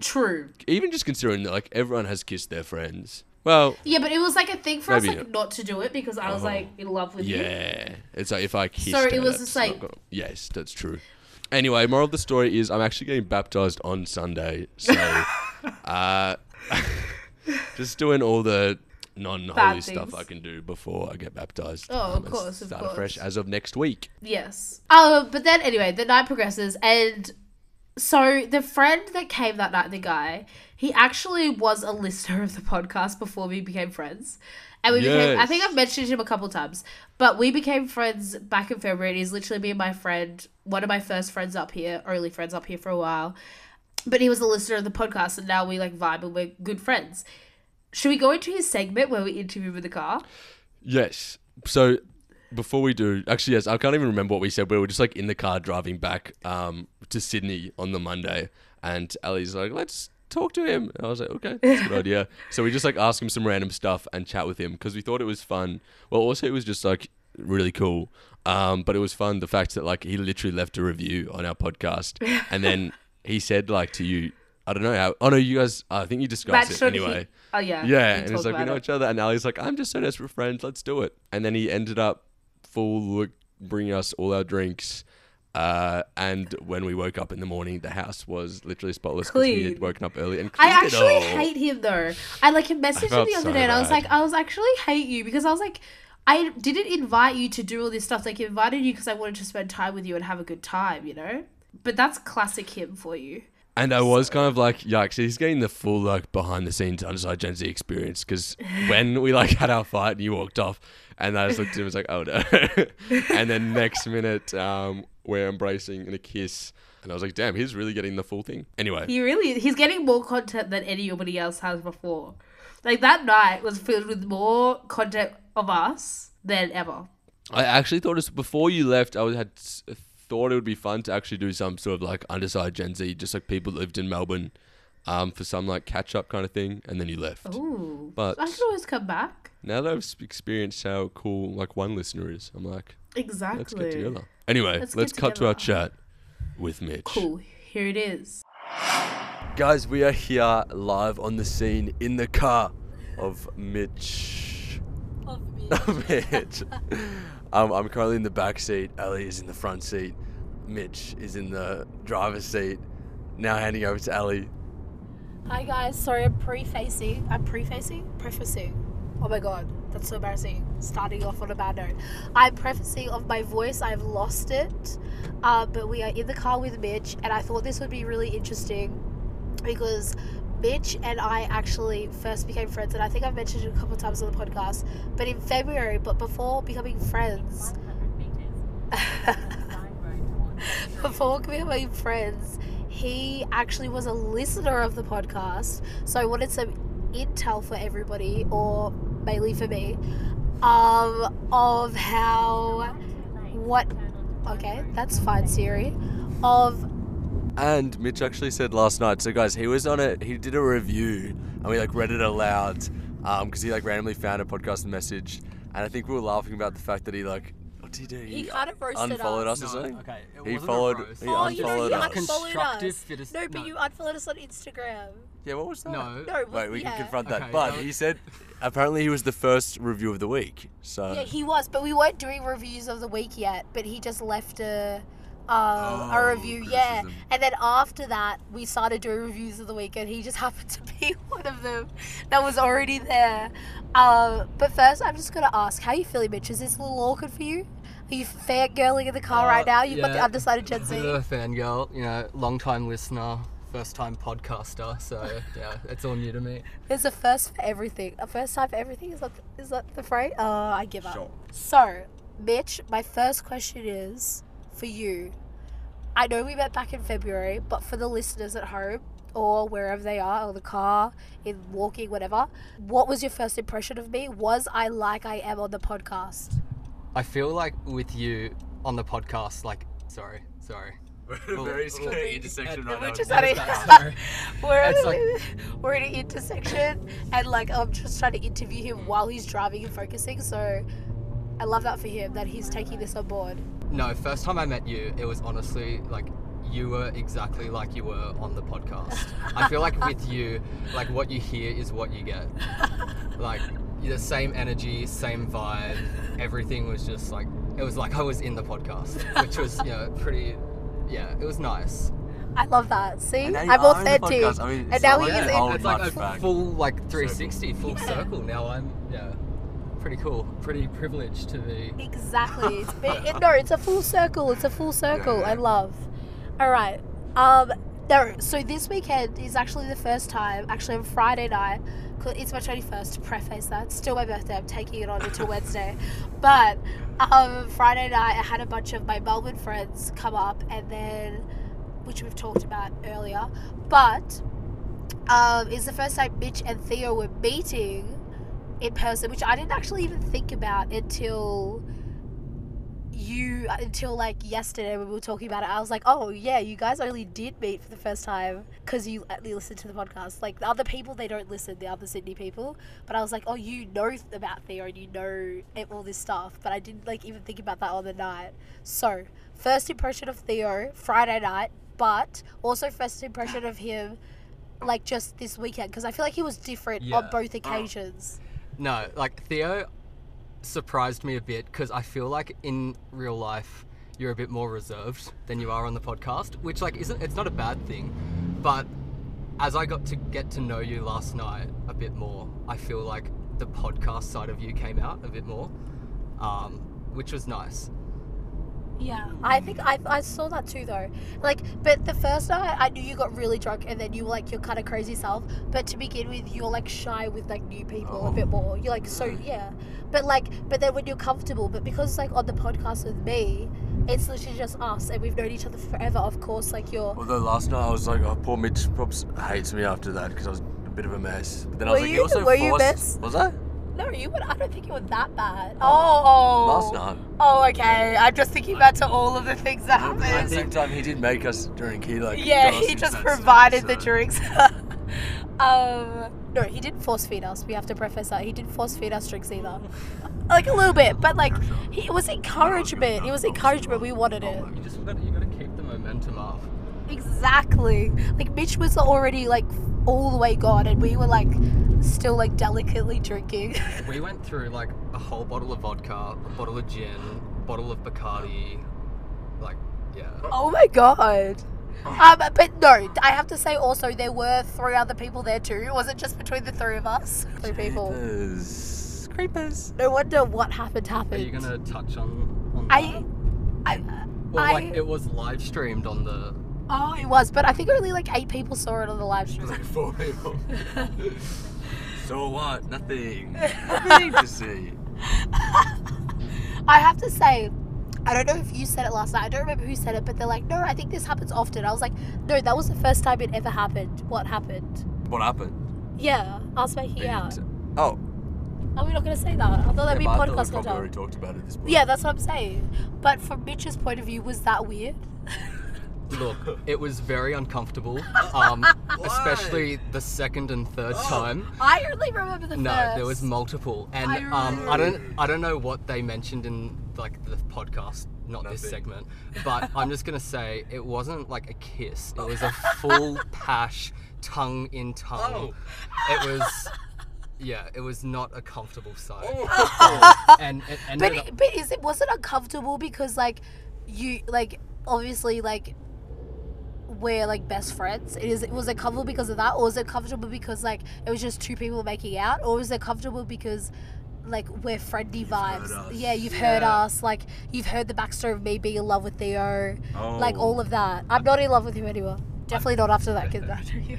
True. Even just considering that, like, everyone has kissed their friends. Well... Yeah, but it was, like, a thing for us, like, not to do it because I was, like, in love with you. Yeah. It's like, if I kissed her, it was just, like... Yes, that's true. Anyway, moral of the story is I'm actually getting baptised on Sunday. So, just doing all the non-holy stuff I can do before I get baptized. Oh, of course. Start fresh as of next week. Yes. But then anyway, the night progresses, and so the friend that came that night, the guy, he actually was a listener of the podcast before we became friends, and we became. I think I've mentioned him a couple times, but we became friends back in February. And he's literally me and my friend, one of my first friends up here, only friends up here for a while. But he was a listener of the podcast, and now we like vibe and we're good friends. Should we go into his segment where we interview with the car? Yes. So before we do, actually, yes, I can't even remember what we said. We were just like in the car driving back to Sydney on the Monday, and Ally's like, let's talk to him. And I was like, okay, that's a good idea. So we just like ask him some random stuff and chat with him because we thought it was fun. Well, also it was just like really cool. But it was fun. The fact that like he literally left a review on our podcast and then he said like to you, I don't know how. Oh no, you guys. I think you discussed it anyway. Yeah. Yeah, and it's like we know each other, and Ally's like, "I'm just so desperate for friends. Let's do it." And then he ended up bringing us all our drinks. And when we woke up in the morning, the house was literally spotless because we had woken up early and cleaned it all. I actually hate him though. I like messaged him the other day, and I was like, "I was actually hate you because I was like, I didn't invite you to do all this stuff. Like, I invited you because I wanted to spend time with you and have a good time, you know." But that's classic him for you. And I was kind of like, yikes, he's getting the full, like, behind-the-scenes Undecided Gen Z experience because when we, like, had our fight and you walked off and I just looked at him and was like, oh, no. And then next minute, we're embracing in a kiss. And I was like, damn, he's really getting the full thing. Anyway. He's getting more content than anybody else has before. Like, that night was filled with more content of us than ever. I actually thought before you left, I had... thought it would be fun to actually do some sort of like Undecided Gen Z, just like people that lived in Melbourne for some like catch up kind of thing, and then you left. Ooh, but I could always come back. Now that I've experienced how cool like one listener is, I'm like, exactly. Let's get together. Anyway, let's cut to our chat with Mitch. Cool, here it is. Guys, we are here live on the scene in the car of Mitch. I'm currently in the back seat. Ally is in the front seat. Mitch is in the driver's seat. Now handing over to Ally. Hi guys, sorry I'm prefacing. Oh my god, that's so embarrassing. Starting off on a bad note. I'm prefacing of my voice, I've lost it. But we are in the car with Mitch, and I thought this would be really interesting because Mitch and I actually first became friends, and I think I've mentioned it a couple of times on the podcast, but in February, but before becoming friends. 100 meters. Before becoming friends, he actually was a listener of the podcast, so I wanted some intel for everybody, or mainly for me, of how, what, okay, that's fine, Siri, of... And Mitch actually said last night, so guys, he did a review, and we like read it aloud, because he like randomly found a podcast message, and I think we were laughing about the fact that he like, he kind of roasted unfollowed us. Us or something? No, okay. He unfollowed us. No, but you unfollowed us on Instagram. Yeah, what was that? No, wait, we can confront that. But he said, apparently he was the first review of the week. So yeah, he was, but we weren't doing reviews of the week yet. But he just left a review, criticism. Yeah. And then after that, we started doing reviews of the week, and he just happened to be one of them that was already there. But first, I'm just gonna ask, how are you feeling, Mitch? Is this a little awkward for you? Are you fangirling in the car right now? You've got the Undecided Gen Z. Fangirl, you know, long-time listener, first-time podcaster. So yeah, it's all new to me. There's a first for everything. A first time for everything. Is that the phrase? I give up. Sure. So, Mitch, my first question is for you. I know we met back in February, but for the listeners at home, or wherever they are, or the car, in walking, whatever, what was your first impression of me? Was I like I am on the podcast? I feel like with you on the podcast, like, sorry. We're at a very scary intersection right now. We're at an intersection, and like, I'm just trying to interview him while he's driving and focusing, so I love that for him, that he's taking this on board. No, first time I met you, it was honestly like, you were exactly like you were on the podcast. I feel like with you, like what you hear is what you get. Like the same energy, same vibe. Everything was just like, it was like I was in the podcast, which was, you know, pretty, yeah, it was nice. I love that. See, I'm authentic. And now he is in. It's like a full like 360, full circle. Now I'm, yeah. Pretty cool, pretty privileged to be. Exactly. It's a full circle. I love. All right. So this weekend is actually the first time. Actually, on Friday night, it's my 21st. To preface that, it's still my birthday. I'm taking it on until Wednesday, but Friday night I had a bunch of my Melbourne friends come up, and then, which we've talked about earlier, but it's the first time Mitch and Theo were meeting in person, which I didn't actually even think about until like yesterday when we were talking about it. I was like, oh yeah, you guys only did meet for the first time because you listened to the podcast. Like the other people, they don't listen, the other Sydney people. But I was like, oh, you know about Theo and you know all this stuff. But I didn't like even think about that on the night. So first impression of Theo Friday night, but also first impression of him like just this weekend, because I feel like he was different on both occasions. No, like Theo surprised me a bit because I feel like in real life you're a bit more reserved than you are on the podcast, which like it's not a bad thing. But as I got to get to know you last night a bit more, I feel like the podcast side of you came out a bit more, which was nice. Yeah, I think I saw that too though. Like, but the first night I knew you got really drunk, and then you were like your kind of crazy self. But to begin with, you're like shy with like new people a bit more. You're like, so yeah. But like, but then when you're comfortable, but because like on the podcast with me, it's literally just us, and we've known each other forever. Of course, like you're. Although last night I was like, oh, poor Mitch props hates me after that because I was a bit of a mess. But then I was like, you also were you mess? Was I? No, you would. I don't think it was that bad. Oh. Last night. Oh, okay. I'm just thinking back to all of the things that happened. At the same time, he did make us drink. He like. Yeah, he just provided the drinks. No, he didn't force feed us. We have to preface that. He didn't force feed us drinks either. Like a little bit, but like it was encouragement. We wanted it. You got to keep the momentum up. Exactly. Like, Mitch was already, like, all the way gone, and we were, like, still, like, delicately drinking. We went through, like, a whole bottle of vodka, a bottle of gin, a bottle of Bacardi, like, yeah. Oh, my God. But no, I have to say also there were three other people there too. Was it just between the three of us? Three people. Creepers. No wonder what happened. Are you going to touch on that? Well, it was live streamed on the... Oh, it was, but I think only like 8 people saw it on the live stream. It was like 4 people. So what? Nothing. Nothing to see. I have to say, I don't know if you said it last night. I don't remember who said it, but they're like, no, I think this happens often. I was like, no, that was the first time it ever happened. What happened? What happened? Yeah, I was making out. Oh. Are we not going to say that? I thought that'd be podcast content. Already talked about it this morning. Yeah, that's what I'm saying. But from Mitch's point of view, was that weird? Look, it was very uncomfortable, especially the second and third time. I only remember the first. No, there was multiple, and I don't know what they mentioned in like the podcast, this segment, but I'm just gonna say it wasn't like a kiss. It was a full pash, tongue in tongue. Oh. It was. Yeah, it was not a comfortable sight. Oh. And it ended up... But was it uncomfortable because like you like obviously like we're like best friends? Was it comfortable because of that, or was it comfortable because like it was just two people making out, or was it comfortable because like we're friendly vibes? Yeah, heard us. Like you've heard the backstory of me being in love with Theo, like all of that. I'm not in love with him anymore. Definitely not after that. You're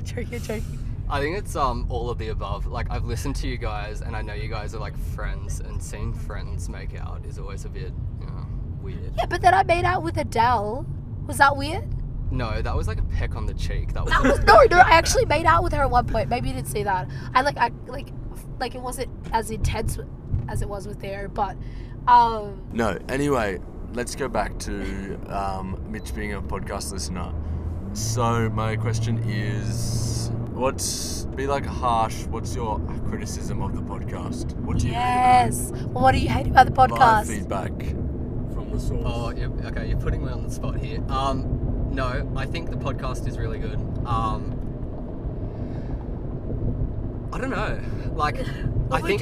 joking. I think it's all of the above. Like, I've listened to you guys, and I know you guys are, like, friends, and seeing friends make out is always a bit, you know, weird. Yeah, but then I made out with Adele. Was that weird? No, that was, like, a peck on the cheek. No, I actually made out with her at one point. Maybe you didn't see that. I it wasn't as intense as it was with Theo, but... No, anyway, let's go back to Mitch being a podcast listener. So, my question is... What's your criticism of the podcast? What do you hate about it? What do you hate about the podcast? Live feedback from the source. Oh, yeah, okay, you're putting me on the spot here. No, I think the podcast is really good. I don't know. Like, I think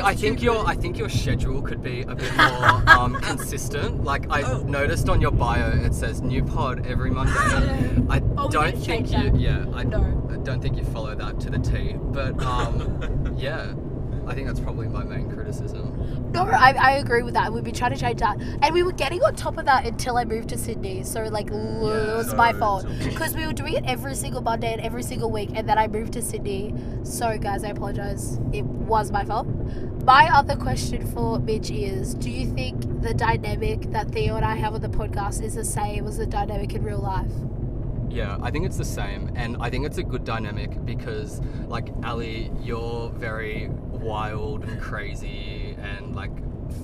your schedule could be a bit more consistent. Like, I noticed on your bio it says new pod every Monday. I don't think you follow that to the T. But yeah, I think that's probably my main criticism. No, I agree with that. We've been trying to change that, and we were getting on top of that until I moved to Sydney. So like, it was my fault because we were doing it every single Monday and every single week, and then I moved to Sydney. So guys, I apologize. It was my fault. My other question for Mitch is, do you think the dynamic that Theo and I have on the podcast is the same as the dynamic in real life? Yeah, I think it's the same, and I think it's a good dynamic because, like, Ally, you're very wild and crazy and, like,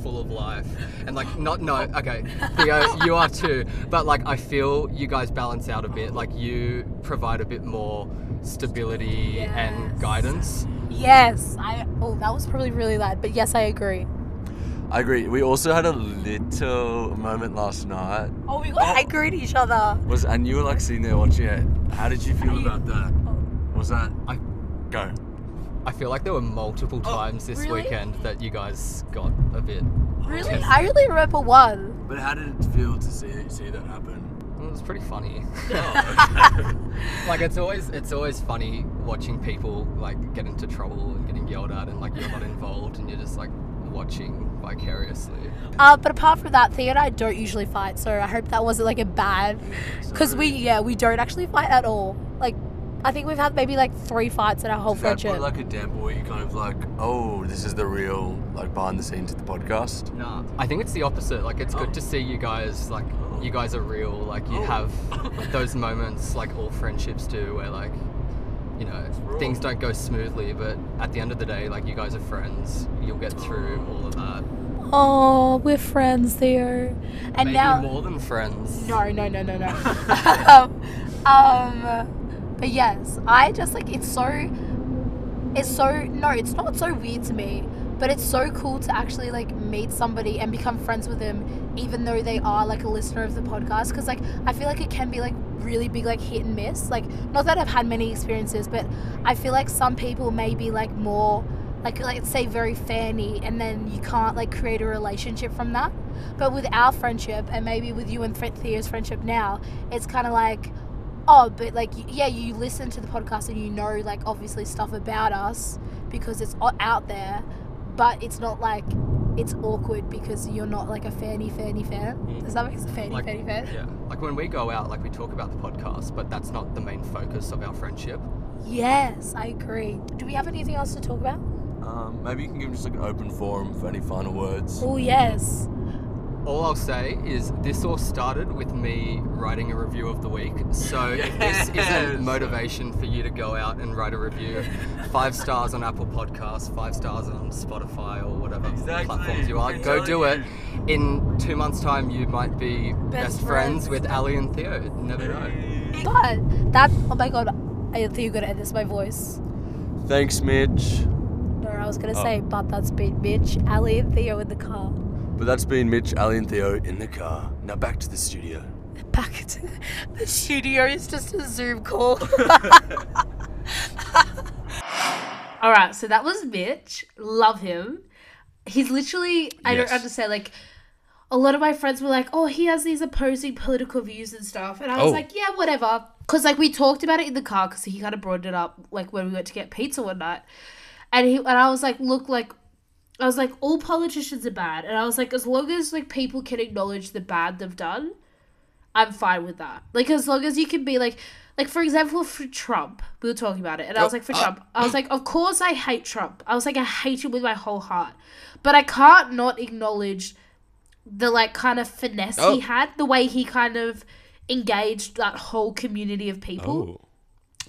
full of life. And, like, Theo, you are too. But, like, I feel you guys balance out a bit. Like, you provide a bit more stability and guidance. Yes. That was probably really loud, but yes, I agree. We also had a little moment last night. Oh, we got angry at each other. And you were like sitting there watching it. How did you feel about that? I feel like there were multiple times this weekend that you guys got a bit. Really? Tested. I only remember one. But how did it feel to see that happen? It was pretty funny. Like, it's always funny watching people like get into trouble and getting yelled at, and like you're not involved and you're just like watching vicariously. But apart from that, Theo and I don't usually fight, so I hope that wasn't like a bad, because we don't actually fight at all. Like, I think we've had maybe like 3 fights in our whole friendship. Is that like a damper where you're kind of like, oh, this is the real like behind the scenes of the podcast? Nah, I think it's the opposite. Like, it's good to see you guys, like you guys are real. Like you have those moments like all friendships do where like, you know, things don't go smoothly, but at the end of the day, like, you guys are friends. You'll get through all of that. Oh, we're friends, Theo. And maybe now more than friends. No. But yes, I just like it's so. It's so. No, it's not so weird to me But it's so cool to actually, like, meet somebody and become friends with them, even though they are, like, a listener of the podcast. Because, like, I feel like it can be, like, really big, like, hit and miss. Like, not that I've had many experiences, but I feel like some people may be, like, more, like, let's say very fanny, and then you can't, like, create a relationship from that. But with our friendship, and maybe with you and Theo's friendship now, it's kind of like, oh, but, like, yeah, you listen to the podcast and you know, like, obviously stuff about us because it's out there. But it's not like it's awkward because you're not like a fanny fan. Mm. Does that make sense? Fanny fan? Yeah. Like when we go out, like we talk about the podcast, but that's not the main focus of our friendship. Yes, I agree. Do we have anything else to talk about? Maybe you can give just like an open forum for any final words. Oh, yes. All I'll say is this all started with me writing a review of the week. So if this isn't motivation for you to go out and write a review, 5 stars on Apple Podcasts, 5 stars on Spotify or whatever platforms you are, go do it. In 2 months' time, you might be best friends with Ally and Theo. You never know. But that's, oh my God, I think you're going to edit this, my voice. Thanks, Mitch. No, I was going to say, but that's been Mitch, Ally and Theo in the car. But that's been Mitch, Ally and Theo in the car. Now back to the studio. Back to the studio is just a Zoom call. All right, so that was Mitch. Love him. He's literally, I don't understand, like, a lot of my friends were like, oh, he has these opposing political views and stuff. And I was like, yeah, whatever. Because, like, we talked about it in the car because he kind of brought it up, like, when we went to get pizza one night. And I was like, look, like, I was like, all politicians are bad. And I was like, as long as, like, people can acknowledge the bad they've done, I'm fine with that. Like, as long as you can be, like, for example, for Trump, we were talking about it. And I was like, for Trump, I was like, of course I hate Trump. I was like, I hate him with my whole heart. But I can't not acknowledge the, like, kind of finesse he had, the way he kind of engaged that whole community of people. Oh.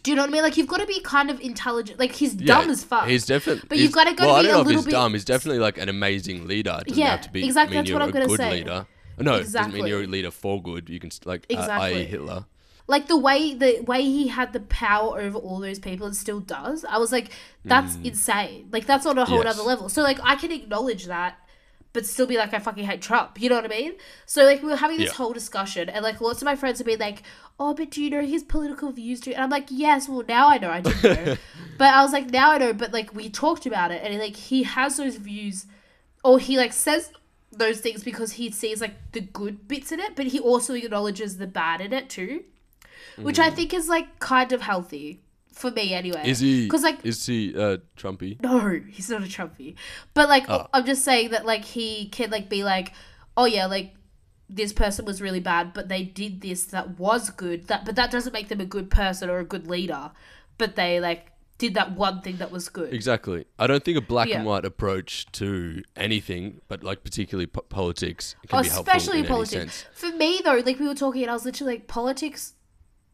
Do you know what I mean? Like, you've got to be kind of intelligent. Like, he's dumb as fuck. He's definitely... But you've got to go be a little bit... Well, I don't know if he's dumb. He's definitely, like, an amazing leader. It doesn't have to be... Exactly, that's what I'm going to say. Leader. No, exactly. It doesn't mean you're a leader for good. You can, like, i.e. Hitler. Like, the way he had the power over all those people and still does, I was like, that's insane. Like, that's on a whole other level. So, like, I can acknowledge that, but still be like, I fucking hate Trump. You know what I mean? So, like, we were having this whole discussion, and, like, lots of my friends have been like, oh, but do you know his political views too? And I'm like, yes, well, now I know. I didn't know. But I was like, now I know. But, like, we talked about it, and, like, he has those views, or he, like, says those things because he sees, like, the good bits in it, but he also acknowledges the bad in it too, which I think is, like, kind of healthy. For me, anyway. Is he? Because, like, is he Trumpy? No, he's not a Trumpy. But, like, I'm just saying that, like, he can, like, be like, oh yeah, like, this person was really bad, but they did this that was good. But that doesn't make them a good person or a good leader. But they, like, did that one thing that was good. Exactly. I don't think a black and white approach to anything, but, like, particularly politics, can be helpful. Especially in politics. Any sense. For me though, like, we were talking, and I was literally like, politics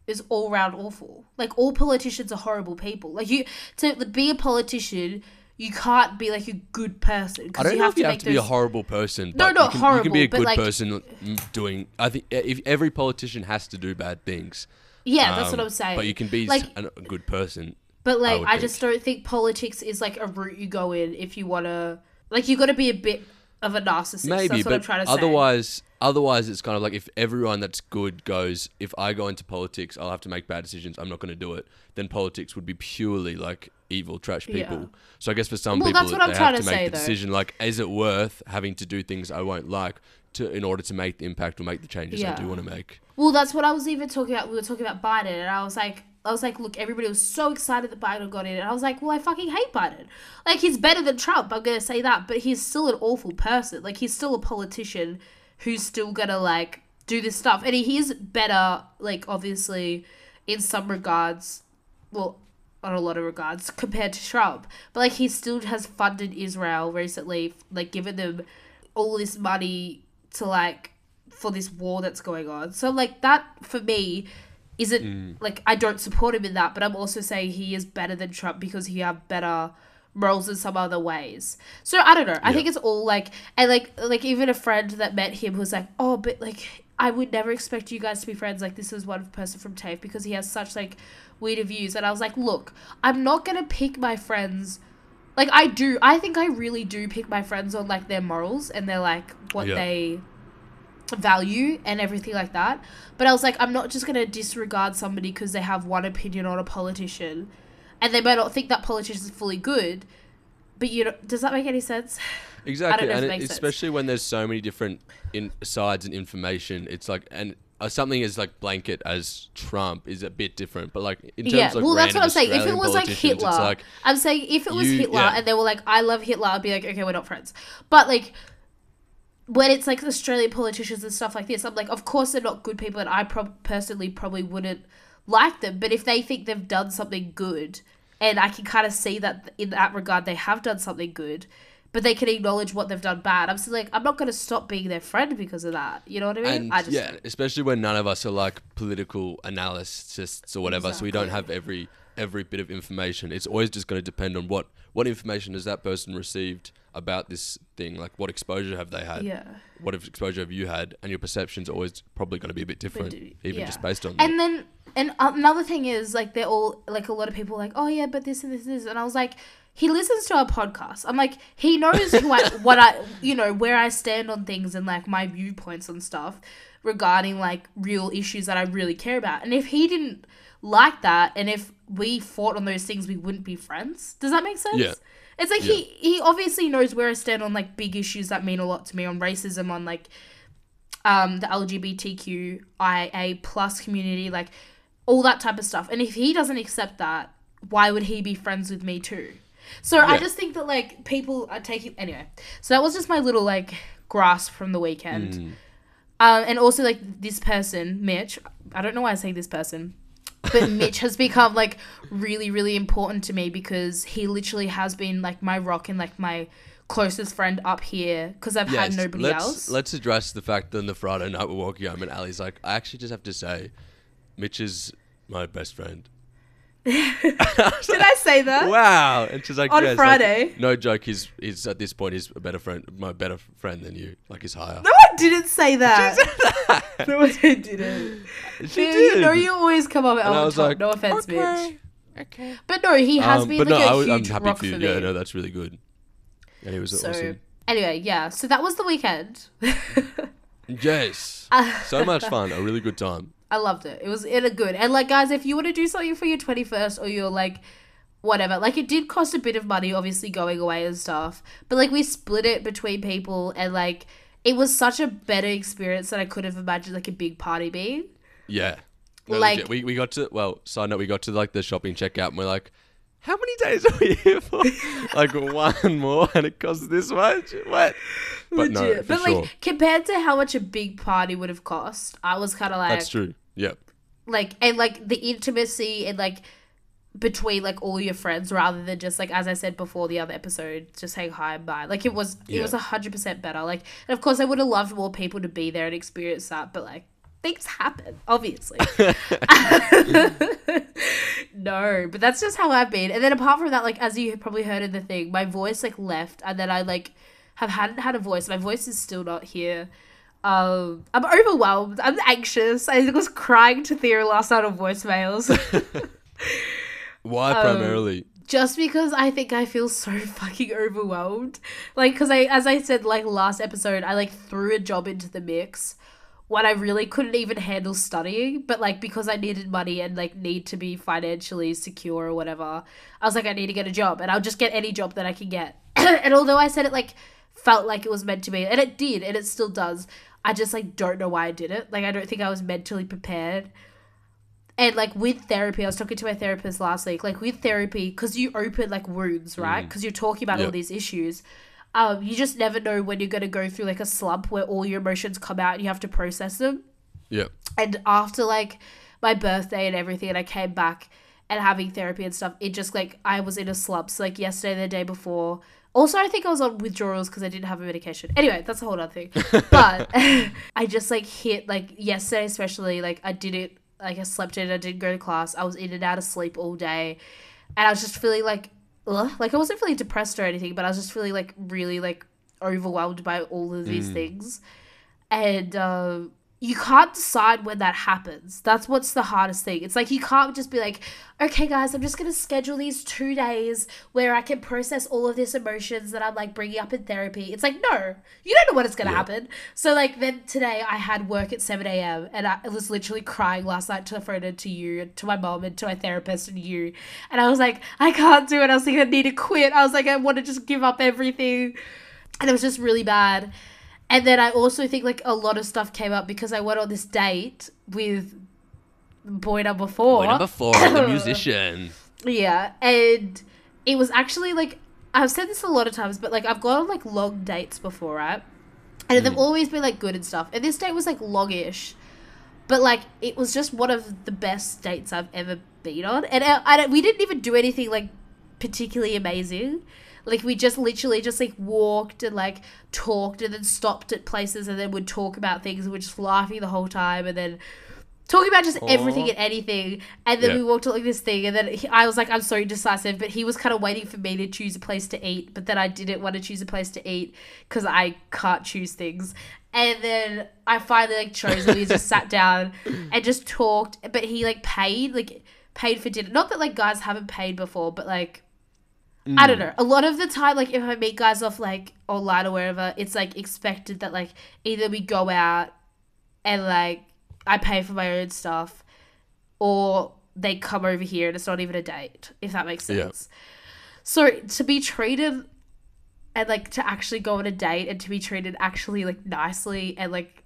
is all round awful. Like, all politicians are horrible people. Like, you to be a politician, you can't be like a good person. I don't know if you have to be a horrible person. No, not horrible. You can be a good person doing. I think if every politician has to do bad things. Yeah, that's what I'm saying. But you can be like a good person. But, like, I just don't think politics is like a route you go in if you want to. Like, you got to be a bit of a narcissist. Maybe, that's what I'm trying to say. Otherwise, it's kind of like if everyone that's good goes, if I go into politics, I'll have to make bad decisions, I'm not going to do it, then politics would be purely, like, evil, trash people. Yeah. So I guess for some people, they have to make the decision, like, is it worth having to do things I won't like in order to make the impact or make the changes I do want to make? Well, that's what I was even talking about. We were talking about Biden, and I was like, look, everybody was so excited that Biden got in. And I was like, well, I fucking hate Biden. Like, he's better than Trump, I'm going to say that. But he's still an awful person. Like, he's still a politician who's still going to, like, do this stuff. And he is better, like, obviously, in some regards, well, on a lot of regards, compared to Trump. But, like, he still has funded Israel recently, like, given them all this money to, like, for this war that's going on. So, like, that, for me, isn't like, I don't support him in that, but I'm also saying he is better than Trump because he have better morals in some other ways. So I don't know. I think it's all like, and like even a friend that met him was like, oh, but like, I would never expect you guys to be friends. Like, this is one person from TAFE because he has such like weird views. And I was like, look, I'm not gonna pick my friends Like, I really do pick my friends on, like, their morals and their, like, what they value and everything like that. But I was like, I'm not just going to disregard somebody because they have one opinion on a politician. And they might not think that politician is fully good. But, you know, does that make any sense? Exactly. And especially when there's so many different sides and information, it's like... and. Something as like blanket as Trump is a bit different, but like in terms of like, well, that's what I'm saying. If it was like Hitler, like, I'm saying if it was Hitler and they were like, I love Hitler, I'd be like, okay, we're not friends. But like when it's like Australian politicians and stuff like this, I'm like, of course they're not good people, and I personally probably wouldn't like them. But if they think they've done something good, and I can kind of see that in that regard they have done something good, but they can acknowledge what they've done bad. I'm still like, I'm not going to stop being their friend because of that. You know what I mean? And I just especially when none of us are like political analysts or whatever, so we don't have every bit of information. It's always just going to depend on what information has that person received about this thing. Like, what exposure have they had? Yeah. What exposure have you had? And your perception's always probably going to be a bit different, even just based on that. And then another thing is, like, they're all, like, a lot of people are like, oh, yeah, but this and this and this. And I was like... he listens to our podcast. I'm like, he knows who where I stand on things and like my viewpoints on stuff regarding like real issues that I really care about. And if he didn't like that, and if we fought on those things, we wouldn't be friends. Does that make sense? Yeah. It's like he obviously knows where I stand on like big issues that mean a lot to me, on racism, on like the LGBTQIA plus community, like all that type of stuff. And if he doesn't accept that, why would he be friends with me too? So I just think that, like, people are taking... Anyway, so that was just my little, like, grasp from the weekend. And also, like, this person, Mitch... I don't know why I say this person. But Mitch has become, like, really, really important to me because he literally has been, like, my rock and, like, my closest friend up here because I've had nobody else. Let's address the fact that on the Friday night we're walking home and Ali's like, I actually just have to say, Mitch is my best friend. Did I say that? Wow. And she's like, on Friday, like, no joke, he's at this point, he's my better friend than you. Like, he's higher. No, I didn't say that. She said that. No, I didn't. She did. You know, you always come up at all the time. Like, no offense, bitch. Okay. But no, he has been huge rock for me. Yeah, no, that's really good. And he was awesome. Anyway, so that was the weekend. Yes. So much fun. A really good time. I loved it. It was good. And, like, guys, if you want to do something for your 21st or your, like, whatever. Like, it did cost a bit of money, obviously, going away and stuff. But, like, we split it between people. And, like, it was such a better experience than I could have imagined, like, a big party being. Yeah. No, like, we got to, we got to, like, the shopping checkout. And we're like, how many days are we here for? Like, one more and it costs this much? What? But legit. No, but, sure. Like, compared to how much a big party would have cost, I was kind of like... That's true. Yep. Like, and like the intimacy and like between like all your friends, rather than just like, as I said before the other episode, just saying hi and bye. Like, it was 100% better. Like, and of course I would have loved more people to be there and experience that, but like things happen, obviously. No, but that's just how I've been. And then apart from that, like, as you probably heard in the thing, my voice like left, and then I like hadn't had a voice. My voice is still not here. I'm overwhelmed. I'm anxious. I was crying to Theo last night on voicemails. Why primarily? Just because I think I feel so fucking overwhelmed. Like, because as I said, like, last episode, I, like, threw a job into the mix when I really couldn't even handle studying. But, like, because I needed money and, like, need to be financially secure or whatever, I was like, I need to get a job. And I'll just get any job that I can get. And although I said it, like, felt like it was meant to be, and it did, and it still does, I just, like, don't know why I did it. Like, I don't think I was mentally prepared. And, like, with therapy, I was talking to my therapist last week, like, with therapy, because you open, like, wounds, right? Because you're talking about all these issues. You just never know when you're going to go through, like, a slump where all your emotions come out and you have to process them. Yeah. And after, like, my birthday and everything, and I came back and having therapy and stuff, it just, like, I was in a slump. So, like, yesterday, the day before... Also, I think I was on withdrawals because I didn't have a medication. Anyway, that's a whole other thing. But I just, like, hit, like, yesterday especially, like, I didn't, like, I slept in, I didn't go to class. I was in and out of sleep all day. And I was just feeling, like, ugh. Like, I wasn't feeling depressed or anything, but I was just feeling, like, really, like, overwhelmed by all of these things. And, you can't decide when that happens. That's what's the hardest thing. It's like you can't just be like, okay, guys, I'm just going to schedule these 2 days where I can process all of these emotions that I'm, like, bringing up in therapy. It's like, no, you don't know when it's going to happen. So, like, then today I had work at 7 a.m. and I was literally crying last night to the phone and to you, to my mom and to my therapist and you. And I was like, I can't do it. I was like, I need to quit. I was like, I want to just give up everything. And it was just really bad. And then I also think, like, a lot of stuff came up because I went on this date with boy number four, the musician. Yeah, and it was actually, like, I've said this a lot of times, but, like, I've gone on, like, long dates before, right? And they've always been, like, good and stuff. And this date was, like, longish. But, like, it was just one of the best dates I've ever been on. And we didn't even do anything, like, particularly amazing. Like, we just literally just, like, walked and, like, talked and then stopped at places and then would talk about things and we're just laughing the whole time and then talking about just everything and anything. And then we walked along this thing and then I was like, I'm so indecisive, but he was kind of waiting for me to choose a place to eat, but then I didn't want to choose a place to eat because I can't choose things. And then I finally, like, chose and we just sat down and just talked, but he, like, paid for dinner. Not that, like, guys haven't paid before, but, like, I don't know. A lot of the time, like, if I meet guys off, like, online or wherever, it's, like, expected that, like, either we go out and, like, I pay for my own stuff or they come over here and it's not even a date, if that makes sense. Yeah. So to be treated and, like, to actually go on a date and to be treated actually, like, nicely and, like,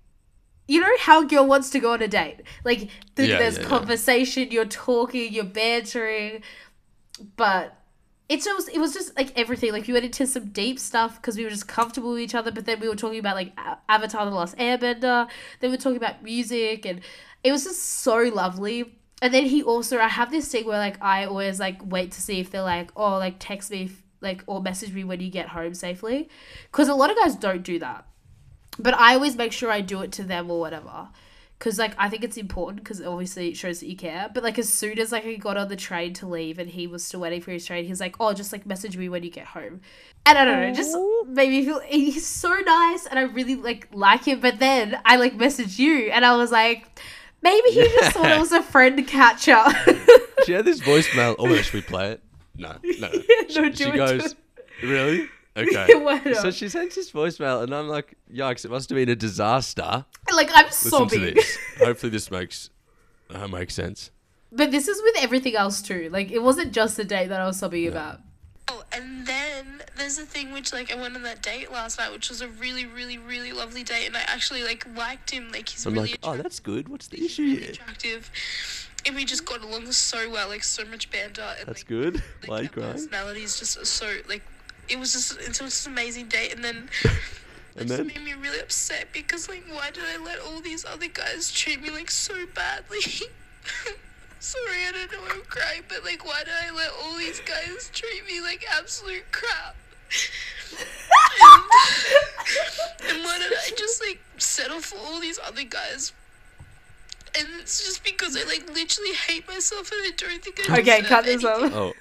you know how a girl wants to go on a date. Like, there's conversation, you're talking, you're bantering, but... It was just, like, everything. Like, we went into some deep stuff because we were just comfortable with each other, but then we were talking about, like, Avatar The Last Airbender. Then we were talking about music, and it was just so lovely. And then he also, I have this thing where, like, I always, like, wait to see if they're, like, oh, like, text me, like, or message me when you get home safely. Because a lot of guys don't do that. But I always make sure I do it to them or whatever. Because, like, I think it's important because obviously it shows that you care. But, like, as soon as, like, I got on the train to leave and he was still waiting for his train, he's like, oh, just, like, message me when you get home. And I don't know, it just made me feel, he's so nice and I really, like him. But then I, like, messaged you and I was like, maybe he just thought it was a friend catcher. She had this voicemail. Oh, should we play it? No. She goes, really? Okay. So she sends this voicemail and I'm like, yikes, it must have been a disaster. Like, I'm sobbing. Listen to this. Hopefully this makes sense. But this is with everything else too. Like, it wasn't just the date that I was sobbing about. Oh, and then there's a thing which, like, I went on that date last night, which was a really, really, really lovely date. And I actually, like, liked him. Like, he's really attractive. Oh, that's good. What's the issue here? Really attractive. And we just got along so well, like, so much banter. And, that's good. Like, why are you crying? Personality is just so, like... It was just an amazing date, and then it made me really upset because, like, why did I let all these other guys treat me, like, so badly? Sorry, I don't know why I'm crying, but, like, why did I let all these guys treat me like absolute crap? and why did I just, like, settle for all these other guys? And it's just because I, like, literally hate myself and I don't think I deserve anything. Okay, cut this off. Oh.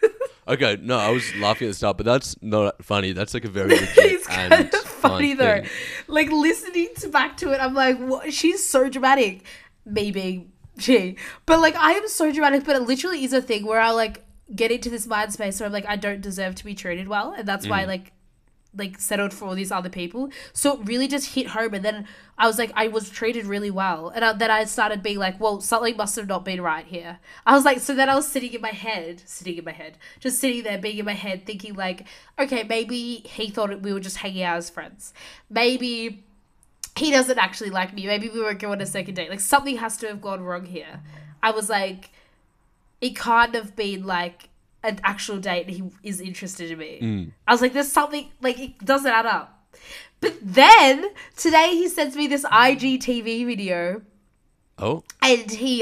Okay, no, I was laughing at the start, but that's not funny. That's, like, a very legit it's kind and of funny though. Thing. Like, listening back to it, I'm like, what? She's so dramatic. Me being she, but, like, I am so dramatic. But it literally is a thing where I, like, get into this mind space where I'm like, I don't deserve to be treated well, and that's why I, like settled for all these other people. So it really just hit home, and then I was like, I was treated really well, and then I started being like, well, something must have not been right here. I was like, so then I was sitting there being in my head thinking, like, okay, maybe he thought we were just hanging out as friends, maybe he doesn't actually like me, maybe we won't go on a second date, like, something has to have gone wrong here. I was like, it can't have been, like, an actual date and he is interested in me. I was like, there's something, like, it doesn't add up. But then today he sends me this IGTV video. Oh. And he's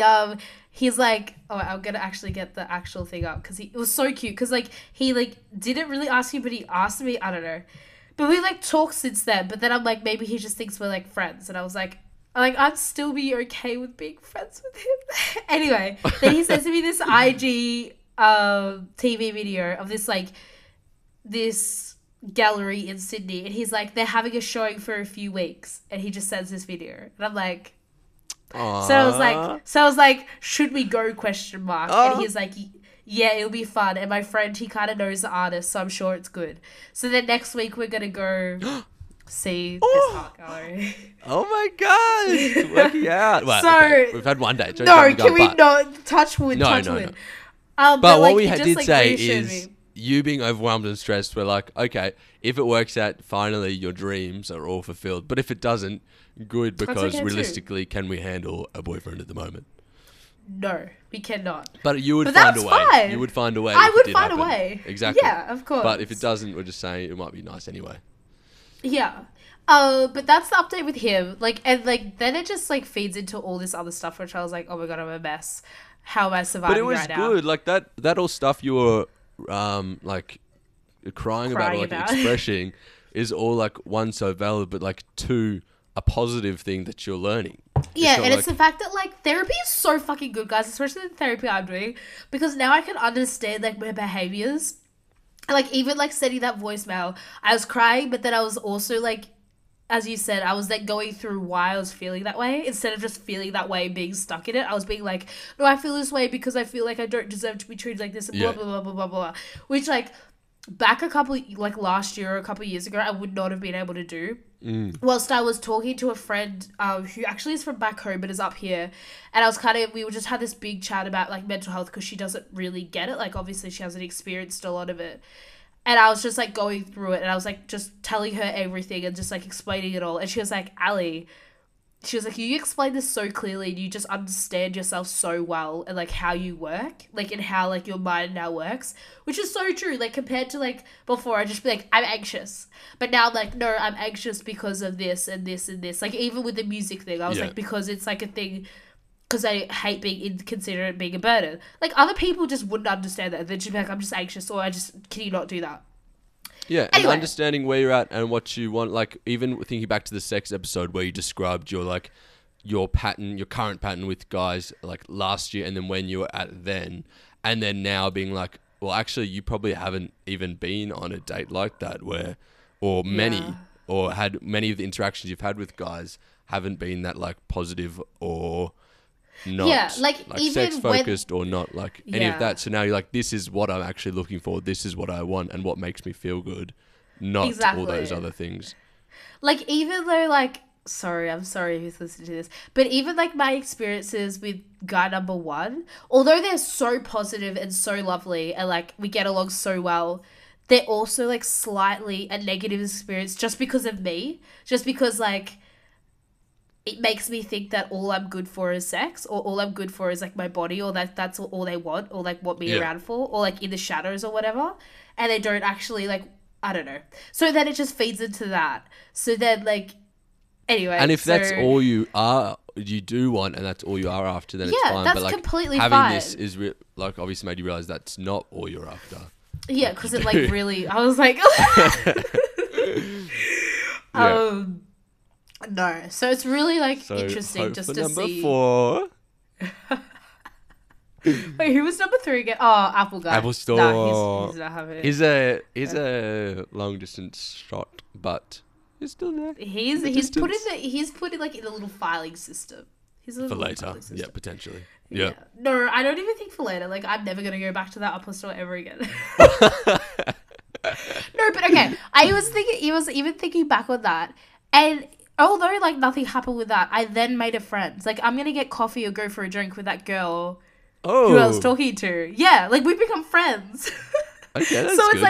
like, oh, I'm gonna actually get the actual thing up because it was so cute because, like, he, like, didn't really ask you, but he asked me. I don't know, but we, like, talked since then. But then I'm like, maybe he just thinks we're, like, friends. And I was like, I'd still be okay with being friends with him. Anyway, then he sends me this IG TV video of this, like, this gallery in Sydney, and he's like, they're having a showing for a few weeks, and he just sends this video, and I'm like, Aww. So I was like, should we go ? And he's like, yeah, it'll be fun. And my friend, he kind of knows the artist, so I'm sure it's good. So then next week we're gonna go see this art gallery. Oh my god, working out. Well, so okay. We've had one day. Touch wood. But what we did say is, you being overwhelmed and stressed, we're like, okay, if it works out, finally your dreams are all fulfilled. But if it doesn't, good, because realistically, can we handle a boyfriend at the moment? No, we cannot. But you would find a way. Fine. You would find a way. I would find a way. Exactly. Yeah, of course. But if it doesn't, we're just saying it might be nice anyway. Yeah. But that's the update with him. Then it just feeds into all this other stuff, which I was like, oh my god, I'm a mess. How am I surviving right now? But it was good. That all stuff you were crying about. Expressing is all one, so valid, but two, a positive thing that you're learning. Yeah, and it's the fact that therapy is so fucking good, guys, especially the therapy I'm doing, because now I can understand my behaviors. And even sending that voicemail, I was crying, but then I was also as you said, I was going through why I was feeling that way. Instead of just feeling that way and being stuck in it, I was being no, I feel this way because I feel I don't deserve to be treated like this and blah, blah, blah, blah, blah, blah. Which back a couple, last year or a couple years ago, I would not have been able to do. Mm. Whilst I was talking to a friend who actually is from back home but is up here, and I was we just had this big chat about mental health, because she doesn't really get it. Obviously she hasn't experienced a lot of it. And I was just going through it, and I was just telling her everything and just explaining it all. And she was like, Ally, she was like, you explain this so clearly and you just understand yourself so well and how you work, and how your mind now works, which is so true. Compared to before, I'd just be I'm anxious. But now I'm no, I'm anxious because of this and this and this. Even with the music thing, I was because it's a thing, because I hate being inconsiderate and being a burden. Other people just wouldn't understand that. They'd just be I'm just anxious, or can you not do that? Yeah, anyway. And understanding where you're at and what you want, even thinking back to the sex episode where you described your, your pattern, your current pattern with guys, last year, and then when you were at then, and then now being well, actually, you probably haven't even been on a date like that or had many of the interactions you've had with guys haven't been that, positive or... not even sex focused or not any of that. So now you're this is what I'm actually looking for, this is what I want and what makes me feel good, not all those other things. Even though sorry, I'm sorry who's listening to this, but even my experiences with guy number one, although they're so positive and so lovely and we get along so well, they're also slightly a negative experience just because of me, just because it makes me think that all I'm good for is sex, or all I'm good for is my body, or that's all they want, or want me around for, or in the shadows or whatever. And they don't actually I don't know. So then it just feeds into that. So then anyway. And if that's all you are, you do want, and that's all you are after, then it's fine. Yeah, that's completely fine. Having this is obviously made you realize that's not all you're after. Yeah, because it really, I was like, no, so it's really interesting just to see. Number 4. Wait, who was number 3 again? Oh, Apple guy. Apple Store. No, he's not having it. He's a long distance shot, but he's still there. He's put in in a little filing system. For later, yeah, potentially. Yeah. No, I don't even think for later. I'm never gonna go back to that Apple Store ever again. No, but okay. I was even thinking back on that. And although nothing happened with that, I then made a friend. I'm gonna get coffee or go for a drink with that girl who I was talking to. Yeah, we become friends. Okay, that's so it's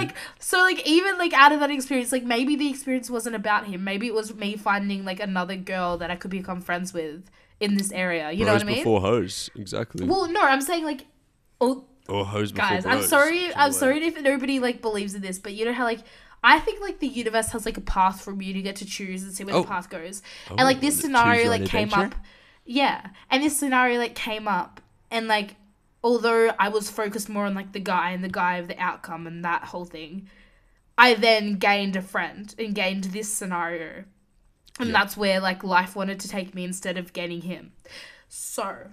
good. Even out of that experience, maybe the experience wasn't about him. Maybe it was me finding another girl that I could become friends with in this area. You know what I mean? Before hoes, exactly. Well, no, I'm saying or hoes before guys. Bros. I'm sorry if nobody believes in this, but you know how I think the universe has a path from you to get to choose and see where the path goes. Oh, and this scenario came up. Yeah. And this scenario came up, and although I was focused more on the guy and the guy of the outcome and that whole thing, I then gained a friend and gained this scenario. And that's where life wanted to take me instead of getting him. So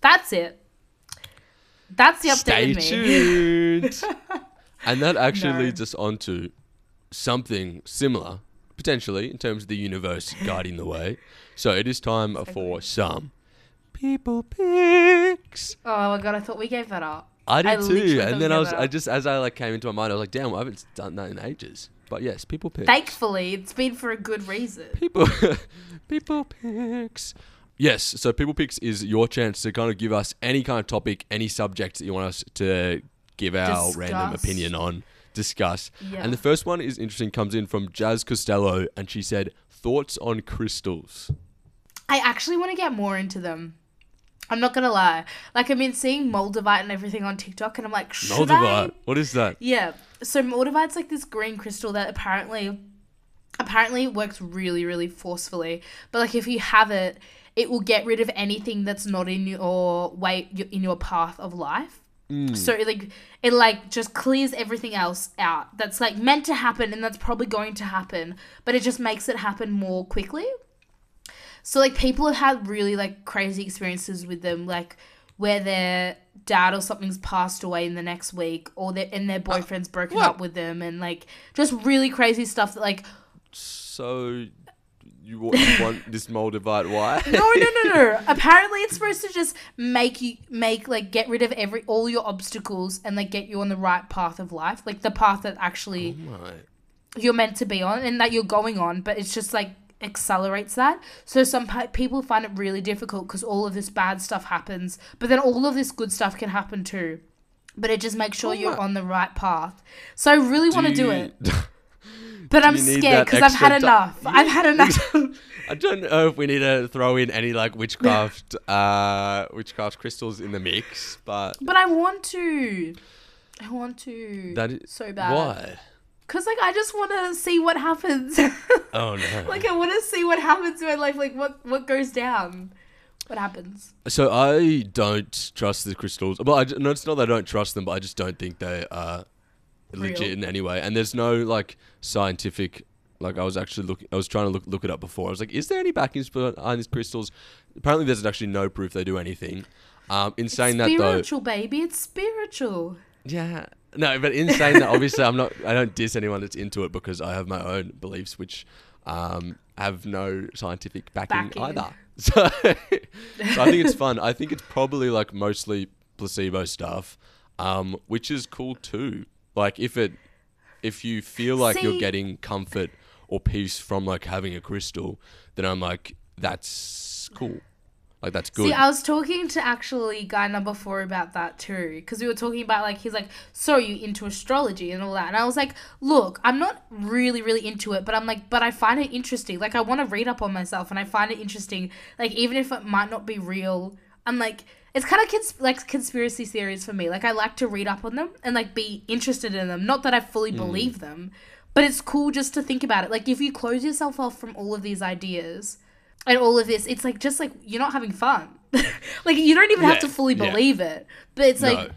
that's it. That's the update. Stay tuned. And that actually leads us on to something similar, potentially, in terms of the universe guiding the way. So it is time for some people picks. Oh my God, I thought we gave that up. I did too. And then I came into my mind, I was like, damn, I haven't done that in ages. But yes, people picks. Thankfully, it's been for a good reason. People picks. Yes, so people picks is your chance to kind of give us any kind of topic, any subject that you want us to give our random opinion on, discuss. Yeah. And the first one is interesting, comes in from Jazz Costello, and she said, thoughts on crystals. I actually want to get more into them. I'm not going to lie. Like, I've been seeing Moldavite and everything on TikTok, and I'm like, should Moldavite? What is that? Yeah. So Moldavite's like this green crystal that apparently it works really, really forcefully. But, like, if you have it, it will get rid of anything that's not in your way, in your path of life. Mm. So, like, it, like, just clears everything else out that's, like, meant to happen and that's probably going to happen. But it just makes it happen more quickly. So, like, people have had really, like, crazy experiences with them, like, where their dad or something's passed away in the next week, or their boyfriend's broken up with them, and, like, just really crazy stuff that, like... So, you want this Moldavite? Why? No. Apparently, it's supposed to just make get rid of all your obstacles and, like, get you on the right path of life. Like, the path that actually you're meant to be on and that you're going on, but it's just, like, accelerates that. So some people find it really difficult because all of this bad stuff happens, but then all of this good stuff can happen too, but it just makes sure you're on the right path. So I really want to do it, but I'm scared because I've had enough. I don't know if we need to throw in any like witchcraft crystals in the mix, but I want to that is so bad. Why? Because, like, I just want to see what happens. Oh, no. Like, I want to see what happens in my life. Like, what goes down? What happens? So, I don't trust the crystals. Well, no, it's not that I don't trust them, but I just don't think they are legit in any way. And there's no, like, scientific... Like, I was trying to look it up before. I was like, is there any backing behind these crystals? Apparently, there's actually no proof they do anything. In saying that, though... It's spiritual, baby. It's spiritual. Yeah. No, but in saying that, obviously, I don't diss anyone that's into it because I have my own beliefs, which have no scientific backing either. So, so I think it's fun. I think it's probably like mostly placebo stuff, which is cool too. Like if you feel like you're getting comfort or peace from like having a crystal, then I'm like, that's cool. Like, that's good. See, I was talking to actually guy number 4 about that too, because we were talking about, like, he's like, so are you into astrology and all that? And I was like, look, I'm not really, really into it, but I'm like, but I find it interesting. Like, I want to read up on myself and I find it interesting. Like, even if it might not be real, I'm like, it's kind of like conspiracy theories for me. Like, I like to read up on them and, like, be interested in them. Not that I fully believe them, but it's cool just to think about it. Like, if you close yourself off from all of these ideas... And all of this, it's like, just like, you're not having fun. Like, you don't even have to fully believe it. But it's like,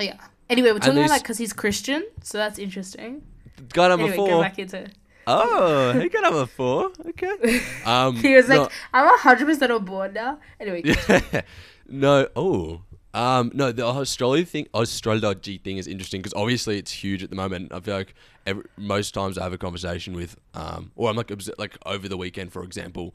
yeah. Anyway, we're talking about that because he's Christian. So that's interesting. Guy number 4. Go back into. Oh, hey, guy number 4. Okay. He was like, I'm 100% on board now. Anyway. Yeah. No. Oh. No, the astrology thing is interesting because obviously it's huge at the moment. I feel like most times I have a conversation with, or I'm like over the weekend, for example,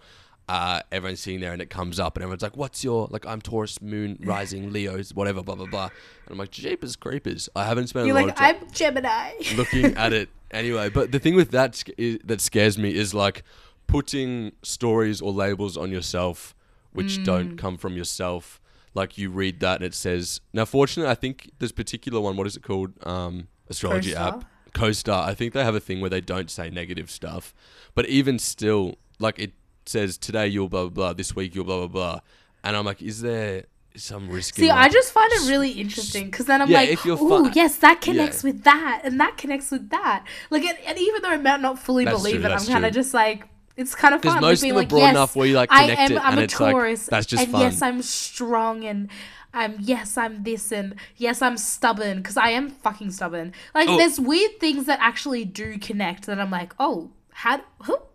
everyone's sitting there and it comes up and everyone's like, what's your, like, I'm Taurus, Moon, Rising, Leo's, whatever, blah, blah, blah. And I'm like, jeepers creepers. I haven't spent a lot of time. You're like, I'm Gemini. Looking at it anyway. But the thing with that that scares me is like putting stories or labels on yourself which don't come from yourself. Like, you read that and it says... Now, fortunately, I think this particular one, what is it called? Astrology app. CoStar. I think they have a thing where they don't say negative stuff. But even still, like, it says, today you'll blah, blah, blah. This week you'll blah, blah, blah. And I'm like, is there some risk in that? See, I just find it really interesting. Because then I'm like, oh, yes, that connects with that. And that connects with that. Like, and even though I might not fully believe it, I'm kind of just like... It's kind of fun. Because most of them are broad enough where you like connect it and it's like, that's just fun. Yes, I'm strong and yes, I'm this and yes, I'm stubborn because I am fucking stubborn. Like there's weird things that actually do connect that I'm like, oh,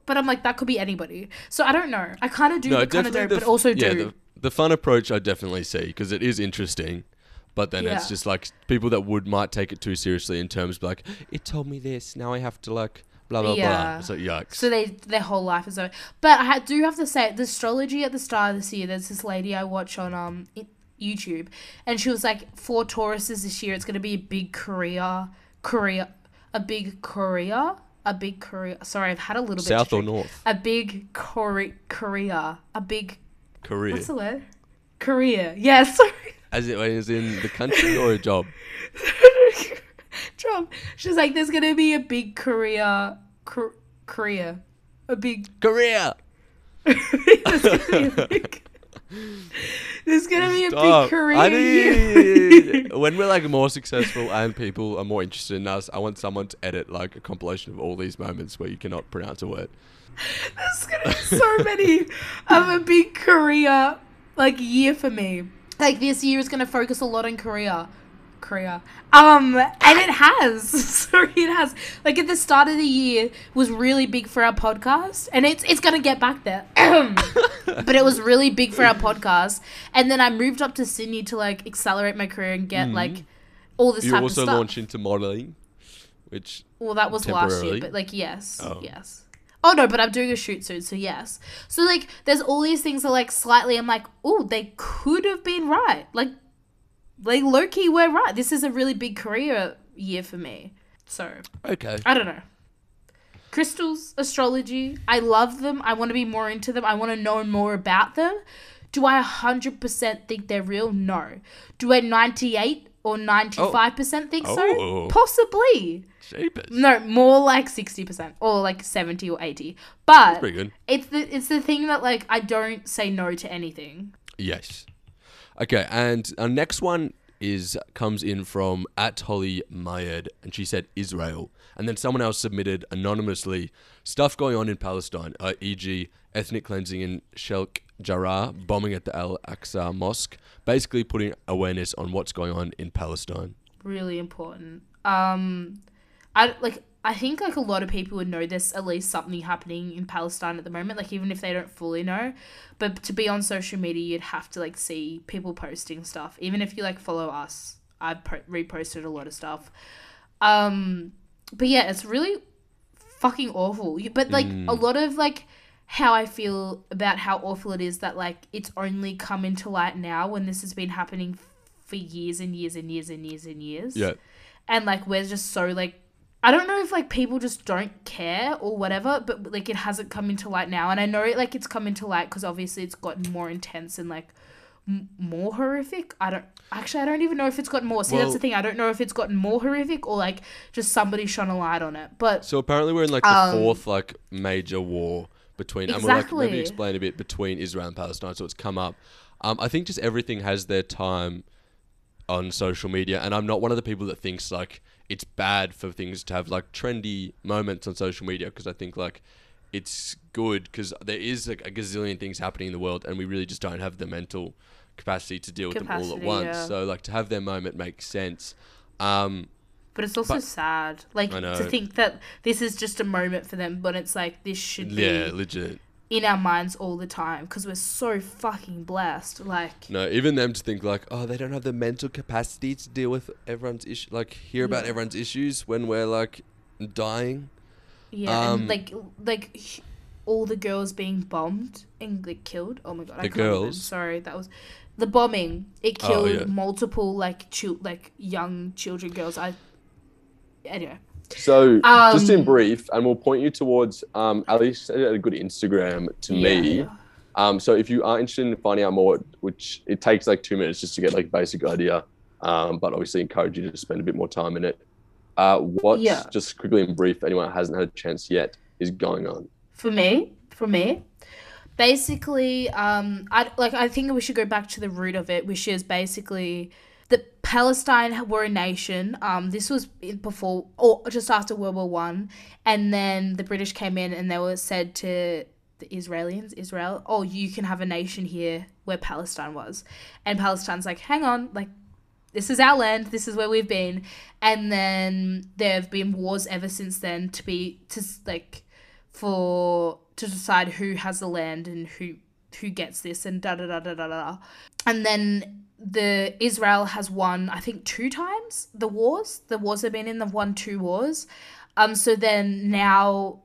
but I'm like, that could be anybody. So I don't know. I kind of do, kind of don't, but also do. Yeah, the fun approach I definitely see because it is interesting. But then it's just like people that might take it too seriously in terms of like, it told me this. Now I have to like... blah, blah, blah. So, yucks. So their whole life is over. But I do have to say, the astrology at the start of this year, there's this lady I watch on YouTube, and she was like, for Tauruses this year, it's going to be a big career. Sorry, I've had a little bit. South or north? A big career. A big career. What's the word? Career. Yeah, sorry. As in the country or a job? Job. She's like, there's going to be a big career. Career. A big career. There's going to be a big career. I need, when we're like more successful and people are more interested in us, I want someone to edit like a compilation of all these moments where you cannot pronounce a word. There's gonna be so many of a big career like year for me. Like this year is gonna focus a lot on career. And it has. Sorry, it has. Like at the start of the year was really big for our podcast, and it's gonna get back there. But it was really big for our podcast, and then I moved up to Sydney to like accelerate my career and get like all this type of stuff. You also launched into modeling, which that was last year, but like yes. Oh no, but I'm doing a shoot soon, so yes. So like, there's all these things that like slightly, I'm like, oh, they could have been right. Like low-key, we're right. This is a really big career year for me. So, okay. I don't know. Crystals, astrology, I love them. I want to be more into them. I want to know more about them. Do I 100% think they're real? No. Do I 98 or 95% think so? Possibly. Jeepers. No, more like 60% or like 70 or 80. But it's the thing that like I don't say no to anything. Yes. Okay, and our next one comes in from @HollyMyed, and she said Israel. And then someone else submitted anonymously stuff going on in Palestine, e.g. ethnic cleansing in Sheikh Jarrah, bombing at the Al-Aqsa Mosque, basically putting awareness on what's going on in Palestine. Really important. I think like a lot of people would know there's at least something happening in Palestine at the moment, like even if they don't fully know. But to be on social media, you'd have to like see people posting stuff. Even if you like follow us, I've reposted a lot of stuff. But yeah, it's really fucking awful. But like a lot of like how I feel about how awful it is that like it's only come into light now when this has been happening for years and years and years and years and years. Yeah. And like we're just so like, I don't know if, like, people just don't care or whatever, but, like, it hasn't come into light now. And I know, like, it's come into light because obviously it's gotten more intense and, like, more horrific. I don't even know if it's gotten more. See, that's the thing. I don't know if it's gotten more horrific or, like, just somebody shone a light on it. But so, apparently we're in, like, the fourth, like, major war between... Exactly. And we're, like, maybe explain a bit between Israel and Palestine. So, it's come up. I think just everything has their time on social media. And I'm not one of the people that thinks, like... it's bad for things to have like trendy moments on social media, because I think like it's good because there is like a gazillion things happening in the world and we really just don't have the mental capacity to deal with them all at once. Yeah. So like to have their moment makes sense. But it's also sad. Like to think that this is just a moment for them, but it's like this should be legit in our minds all the time because we're so fucking blessed. Like no, even them to think like, oh, they don't have the mental capacity to deal with everyone's issue, like hear about everyone's issues when we're like dying. Yeah, and like all the girls being bombed and like killed. Oh my god, I can't remember. Sorry, that was the bombing. It killed multiple like young children, girls. Anyway. So, just in brief, and we'll point you towards Ally sent a good Instagram to me. So, if you are interested in finding out more, which it takes like 2 minutes just to get like basic idea, but obviously encourage you to spend a bit more time in it. Just quickly in brief, anyone hasn't had a chance yet, is going on. For me, basically, I think we should go back to the root of it, which is basically... that Palestine were a nation. This was before or just after World War I, and then the British came in and they were said to the Israel, oh, you can have a nation here where Palestine was. And Palestine's like, hang on, like this is our land, this is where we've been. And then there have been wars ever since then to decide who has the land and who gets this and da da da da da da. And then Israel has won, I think, 2 times the wars. The wars have been in the 1-2 wars. So then now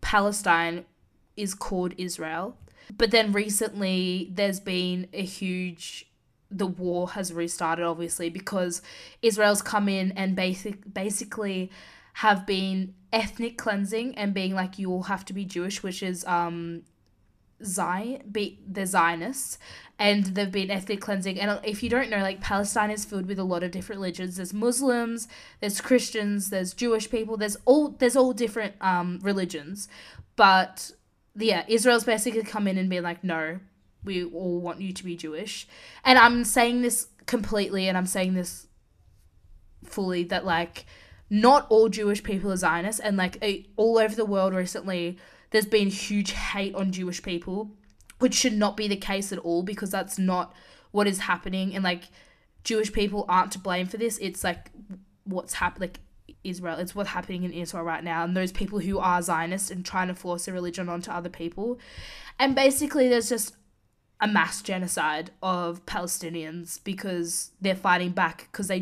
Palestine is called Israel. But then recently there's been a huge... the war has restarted, obviously, because Israel's come in and basically have been ethnic cleansing and being like, you all have to be Jewish, which is the Zionists, and they've been ethnic cleansing. And if you don't know, like, Palestine is filled with a lot of different religions. There's Muslims, there's Christians, there's Jewish people, there's all different religions. But yeah, Israel's basically come in and been like, no, we all want you to be Jewish. And I'm saying this completely, and I'm saying this fully, that like not all Jewish people are Zionists, and like all over the world recently there's been huge hate on Jewish people, which should not be the case at all, because that's not what is happening. And like, Jewish people aren't to blame for this. It's like what's happening, like Israel, it's what's happening in Israel right now. And those people who are Zionists and trying to force their religion onto other people. And basically there's just a mass genocide of Palestinians because they're fighting back, because they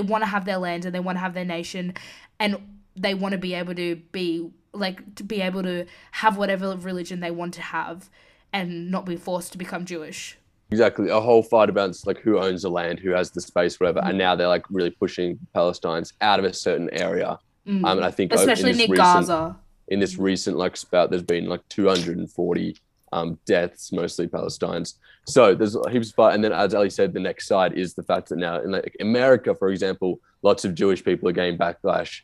want to have their land and they want to have their nation, and they want to be able to be like, to be able to have whatever religion they want to have and not be forced to become Jewish. Exactly. A whole fight about like who owns the land, who has the space, whatever. And now they're like really pushing Palestinians out of a certain area. Mm. And I think especially near Gaza. In this recent like spout, there's been like 240 deaths, mostly Palestinians. So there's heaps of fight. And then, as Ali said, the next side is the fact that now in like America, for example, lots of Jewish people are getting backlash.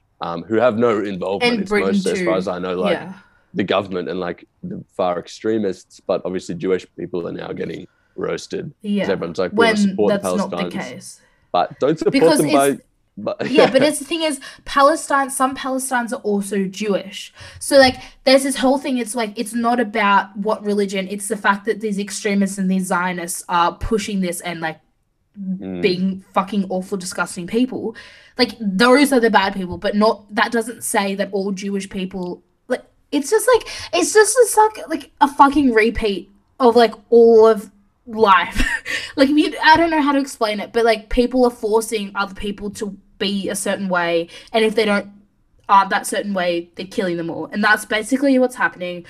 Who have no involvement. And it's Britain mostly, too, as far as I know, like the government and like the far extremists, but obviously Jewish people are now getting roasted. Yeah, everyone's like, well, support that's the Palestinians, not the case. But don't support because them by. But, yeah, but it's the thing is, Palestine. Some Palestinians are also Jewish. So like, there's this whole thing. It's like, it's not about what religion. It's the fact that these extremists and these Zionists are pushing this and like being fucking awful, disgusting people. Like, those are the bad people, but not. That doesn't say that all Jewish people. Like, it's just like, it's like a fucking repeat of like all of life. Like, I don't know how to explain it, but like, people are forcing other people to be a certain way, and if they don't aren't that certain way, they're killing them all. And that's basically what's happening.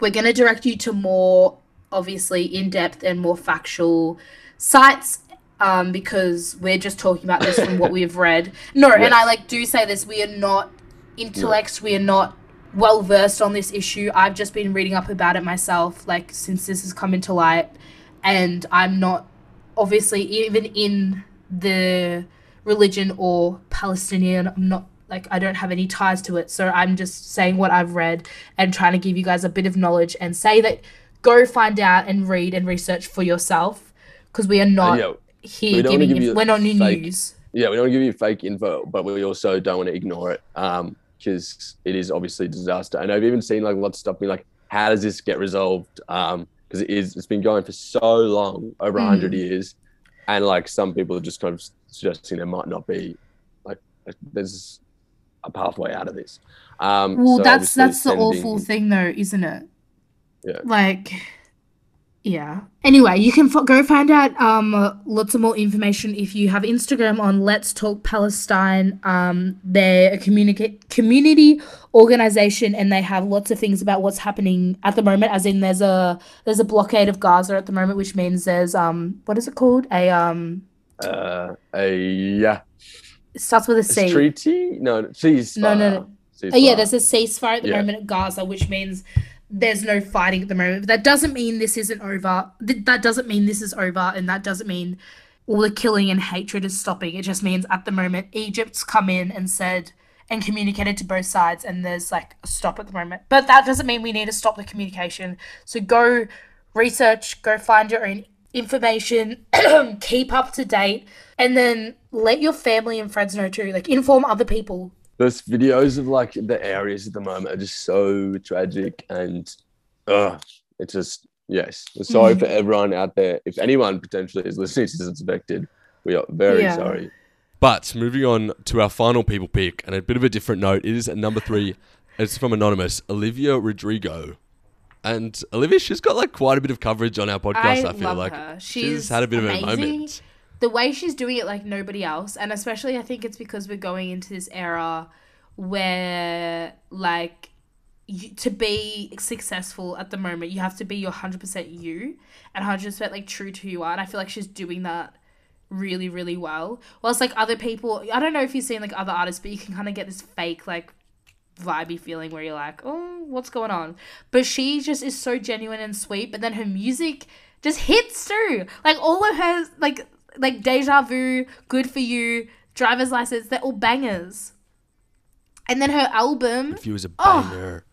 We're going to direct you to more obviously in-depth and more factual sites, because we're just talking about this from what we've read. And I like do say this, we are not intellects, we are not well versed on this issue. I've just been reading up about it myself, like, since this has come into light, and I'm not obviously even in the religion or Palestinian. I'm not like, I don't have any ties to it, so I'm just saying what I've read and trying to give you guys a bit of knowledge and say that go find out and read and research for yourself, because we are not here giving you we're not new news. We don't want to give you fake info, but we also don't want to ignore it, because it is obviously a disaster. And I've even seen like lots of stuff being like, how does this get resolved? Because it's been going for so long, over 100 years, and like some people are just kind of suggesting there might not be like there's a pathway out of this. Well, so that's the awful thing, though, isn't it? Yeah. Like, yeah. Anyway, you can go find out lots of more information if you have Instagram on Let's Talk Palestine. They're a community organization, and they have lots of things about what's happening at the moment. As in, there's a blockade of Gaza at the moment, which means there's what is it called? It starts with a C. Treaty? No, ceasefire. No. Ceasefire. There's a ceasefire at the moment at Gaza, which means there's no fighting at the moment. But that doesn't mean this isn't over. That doesn't mean this is over, and that doesn't mean all the killing and hatred is stopping. It just means at the moment Egypt's come in and said and communicated to both sides, and there's like a stop at the moment. But that doesn't mean we need to stop the communication. So go research, go find your own information, keep up to date, and then let your family and friends know too. Like, inform other people. Those videos of like the areas at the moment are just so tragic, and it's just, sorry for everyone out there. If anyone potentially is listening to this affected, we are very sorry. But moving on to our final people pick, and a bit of a different note, it is at number 3. It's from Anonymous, Olivia Rodrigo. And Olivia, she's got like quite a bit of coverage on our podcast, I feel love like. Her. She's had a bit amazing. Of a moment. The way she's doing it like nobody else, and especially I think it's because we're going into this era where like you, to be successful at the moment, you have to be your 100% you and 100% like true to who you are. And I feel like she's doing that really, really well. Whilst like other people, I don't know if you've seen like other artists, but you can kind of get this fake like vibey feeling where you're like, oh, what's going on? But she just is so genuine and sweet. But then her music just hits through. Like all of her like Deja Vu, Good For You, Driver's License, they're all bangers. And then her album, Good For You is a banger,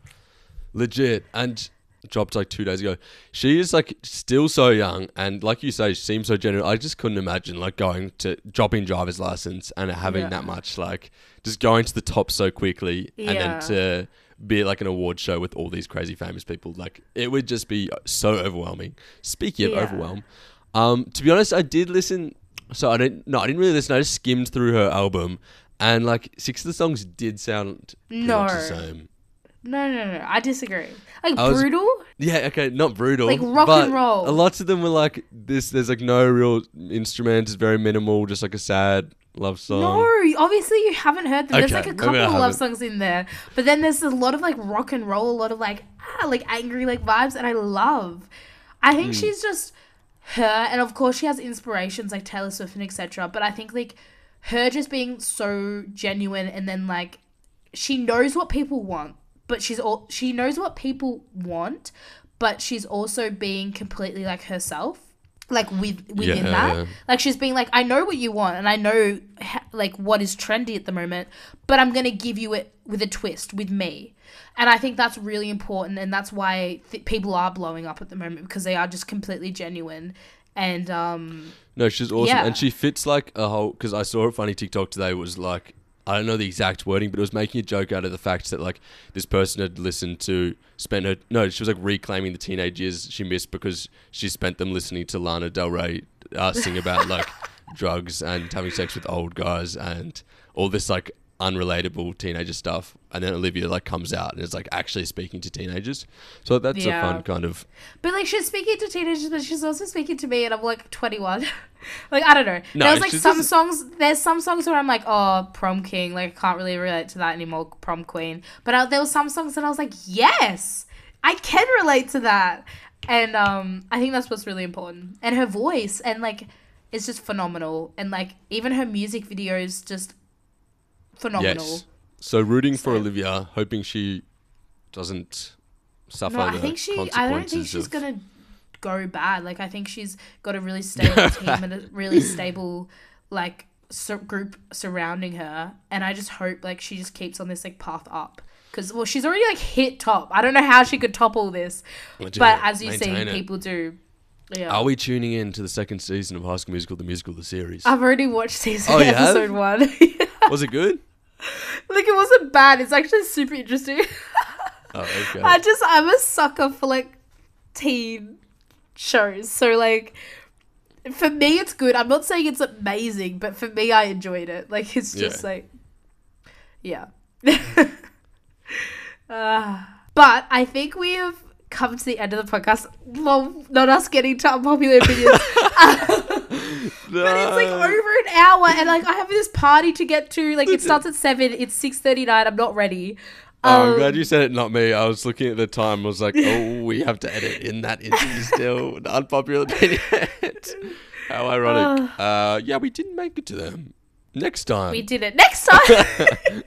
legit, and dropped like 2 days ago. She is like still so young, and like you say, she seems so genuine. I just couldn't imagine like going to dropping Driver's License and having that much like just going to the top so quickly, and then to be like an award show with all these crazy famous people. Like it would just be so overwhelming. Speaking of overwhelm, to be honest, I did listen. So I didn't really listen. I just skimmed through her album, and like 6 of the songs did sound pretty much the same. No. I disagree. Brutal? Yeah, okay, not brutal. Like rock and roll. A lot of them were like this. There's like no real instruments. It's very minimal, just like a sad love song. No, obviously you haven't heard them. Okay, there's like a couple of love songs in there. But then there's a lot of like rock and roll, a lot of like angry like vibes. And I love. I think she's just her. And of course she has inspirations like Taylor Swift and etc. But I think like her just being so genuine, and then like she knows what people want. But she knows what people want, but she's also being completely like herself, like within that. Like she's being like, I know what you want, and I know like what is trendy at the moment, but I'm going to give you it with a twist with me. And I think that's really important, and that's why people are blowing up at the moment, because they are just completely genuine. And no, she's awesome, and she fits like a whole, because I saw a funny TikTok today was like, I don't know the exact wording, but it was making a joke out of the fact that like this person had listened to she was like reclaiming the teenage years she missed because she spent them listening to Lana Del Rey sing about like drugs and having sex with old guys and all this like unrelatable teenager stuff. And then Olivia like comes out and is like actually speaking to teenagers. So that's a fun kind of... But like she's speaking to teenagers, but she's also speaking to me, and I'm like 21. Like I don't know. No, there's like there's some songs where I'm like, oh, prom king, like I can't really relate to that anymore, prom queen. But there were some songs that I was like, yes, I can relate to that. And I think that's what's really important. And her voice, and like it's just phenomenal. And like even her music videos, just phenomenal. Yes. So rooting for Olivia, hoping she doesn't suffer I don't think she's gonna go bad. Like I think she's got a really stable team and a really stable like group surrounding her, and I just hope like she just keeps on this like path up, because she's already like hit top. I don't know how she could top all this, but as you see, people do. Yeah. Are we tuning in to the second season of High School Musical: The Musical: The Series? I've already watched episode 1. Was it good? Like it wasn't bad. It's actually super interesting. Oh, okay. I'm a sucker for like teen shows. So like for me, it's good. I'm not saying it's amazing, but for me, I enjoyed it. Like it's just but I think we have come to the end of the podcast. Well, not us getting to unpopular opinions. No. But it's like over an hour, and like I have this party to get to. Like it starts at 7. It's 6:39. I'm not ready. I'm glad you said it, not me. I was looking at the time. I was like, oh, we have to edit in that interview still. An unpopular opinion. How ironic. Yeah, we didn't make it to them. Next time. We did it next time.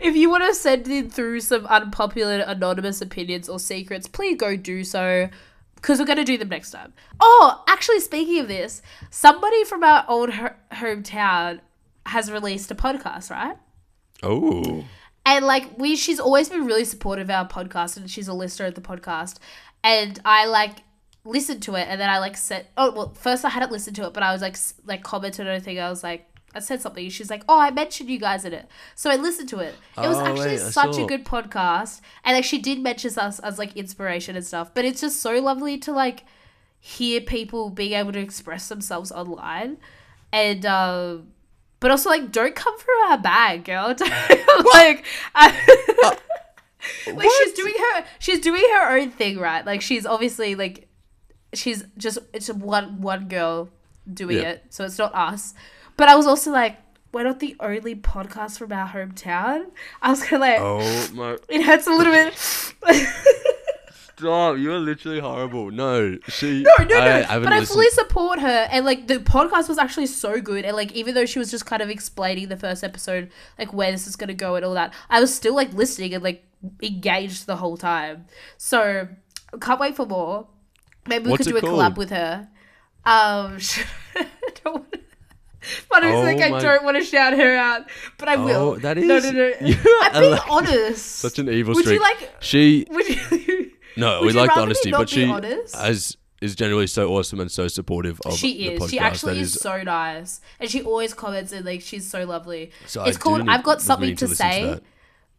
If you want to send in through some unpopular anonymous opinions or secrets, please go do so, because we're going to do them next time. Oh, actually, speaking of this, somebody from our old hometown has released a podcast, right? Oh. And like she's always been really supportive of our podcast, and she's a listener of the podcast. And I like listened to it, and then I like said, first I hadn't listened to it, but I was like commented on a thing. I was like, I said something. She's like, oh, I mentioned you guys in it. So I listened to it. It was actually such a good podcast. And like she did mention us as like inspiration and stuff. But it's just so lovely to like hear people being able to express themselves online. And but also like don't come through our bag, girl. Like she's doing her own thing, right? Like she's obviously like she's just it's one girl doing it. So it's not us. But I was also like, we're not the only podcast from our hometown. I was kind of like, oh my, it hurts a little bit. Stop, you're literally horrible. No, she, I fully support her. And like, the podcast was actually so good. And like, even though she was just kind of explaining the first episode, like where this is going to go and all that, I was still like listening and like engaged the whole time. So can't wait for more. Maybe we could do a collab with her. I don't want to shout her out, but I will. That is, no. I'm being honest. Such an evil streak. Would we like the honesty, but she is generally so awesome and so supportive of the podcast. She actually is so nice, and she always comments and like she's so lovely. So it's called "I've Got Something to Say"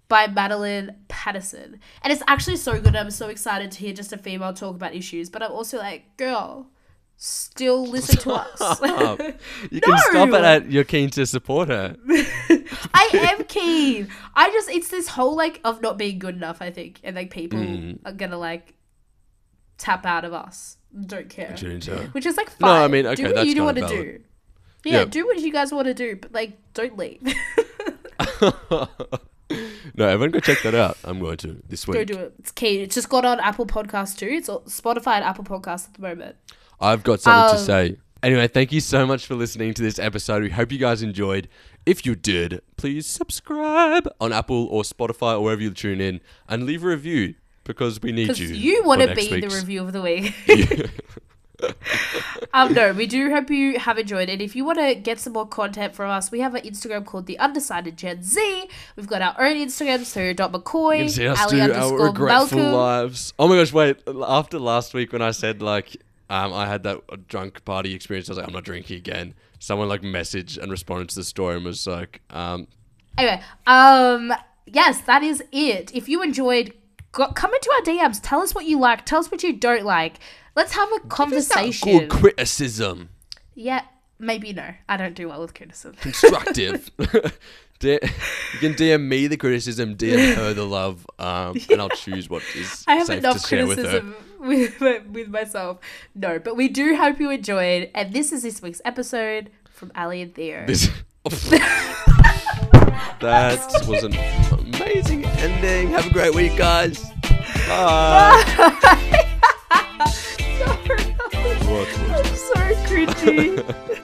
by Madeline Patterson, and it's actually so good. I'm so excited to hear just a female talk about issues, but I'm also like, girl, still listen to us. You can stop it at you're keen to support her. I am keen. It's this whole like of not being good enough, I think, and like people are gonna like tap out of us. Don't care. Which is like fine. No, I mean, okay, that's kind of valid. Do what you want to do. Yeah, yep. Do what you guys want to do, but like don't leave. No, everyone go check that out. I'm going to this week. Go do it. It's keen. It's just got on Apple Podcasts too. It's Spotify and Apple Podcasts at the moment. I've got something to say. Anyway, thank you so much for listening to this episode. We hope you guys enjoyed. If you did, please subscribe on Apple or Spotify or wherever you tune in and leave a review because we need you. Because you want to be the review of the week. No, we do hope you have enjoyed it. If you want to get some more content from us, we have an Instagram called The Undecided Gen Z. We've got our own Instagram, theo.mccoy. You can see us Ally do our regretful lives. Oh my gosh, wait. After last week when I said like... I had that drunk party experience. I was like, I'm not drinking again. Someone like messaged and responded to the story and was like, Anyway, yes, that is it. If you enjoyed, come into our DMs. Tell us what you like. Tell us what you don't like. Let's have a conversation. Give us that good criticism. Yeah, maybe no. I don't do well with criticism. Constructive. You can DM me the criticism, DM her the love, and I'll choose what is safe to share with her. I have enough criticism with myself. No, but we do hope you enjoyed, and this is this week's episode from Ally and Theo. That was an amazing ending. Have a great week, guys. Bye. Sorry, I'm so cringy.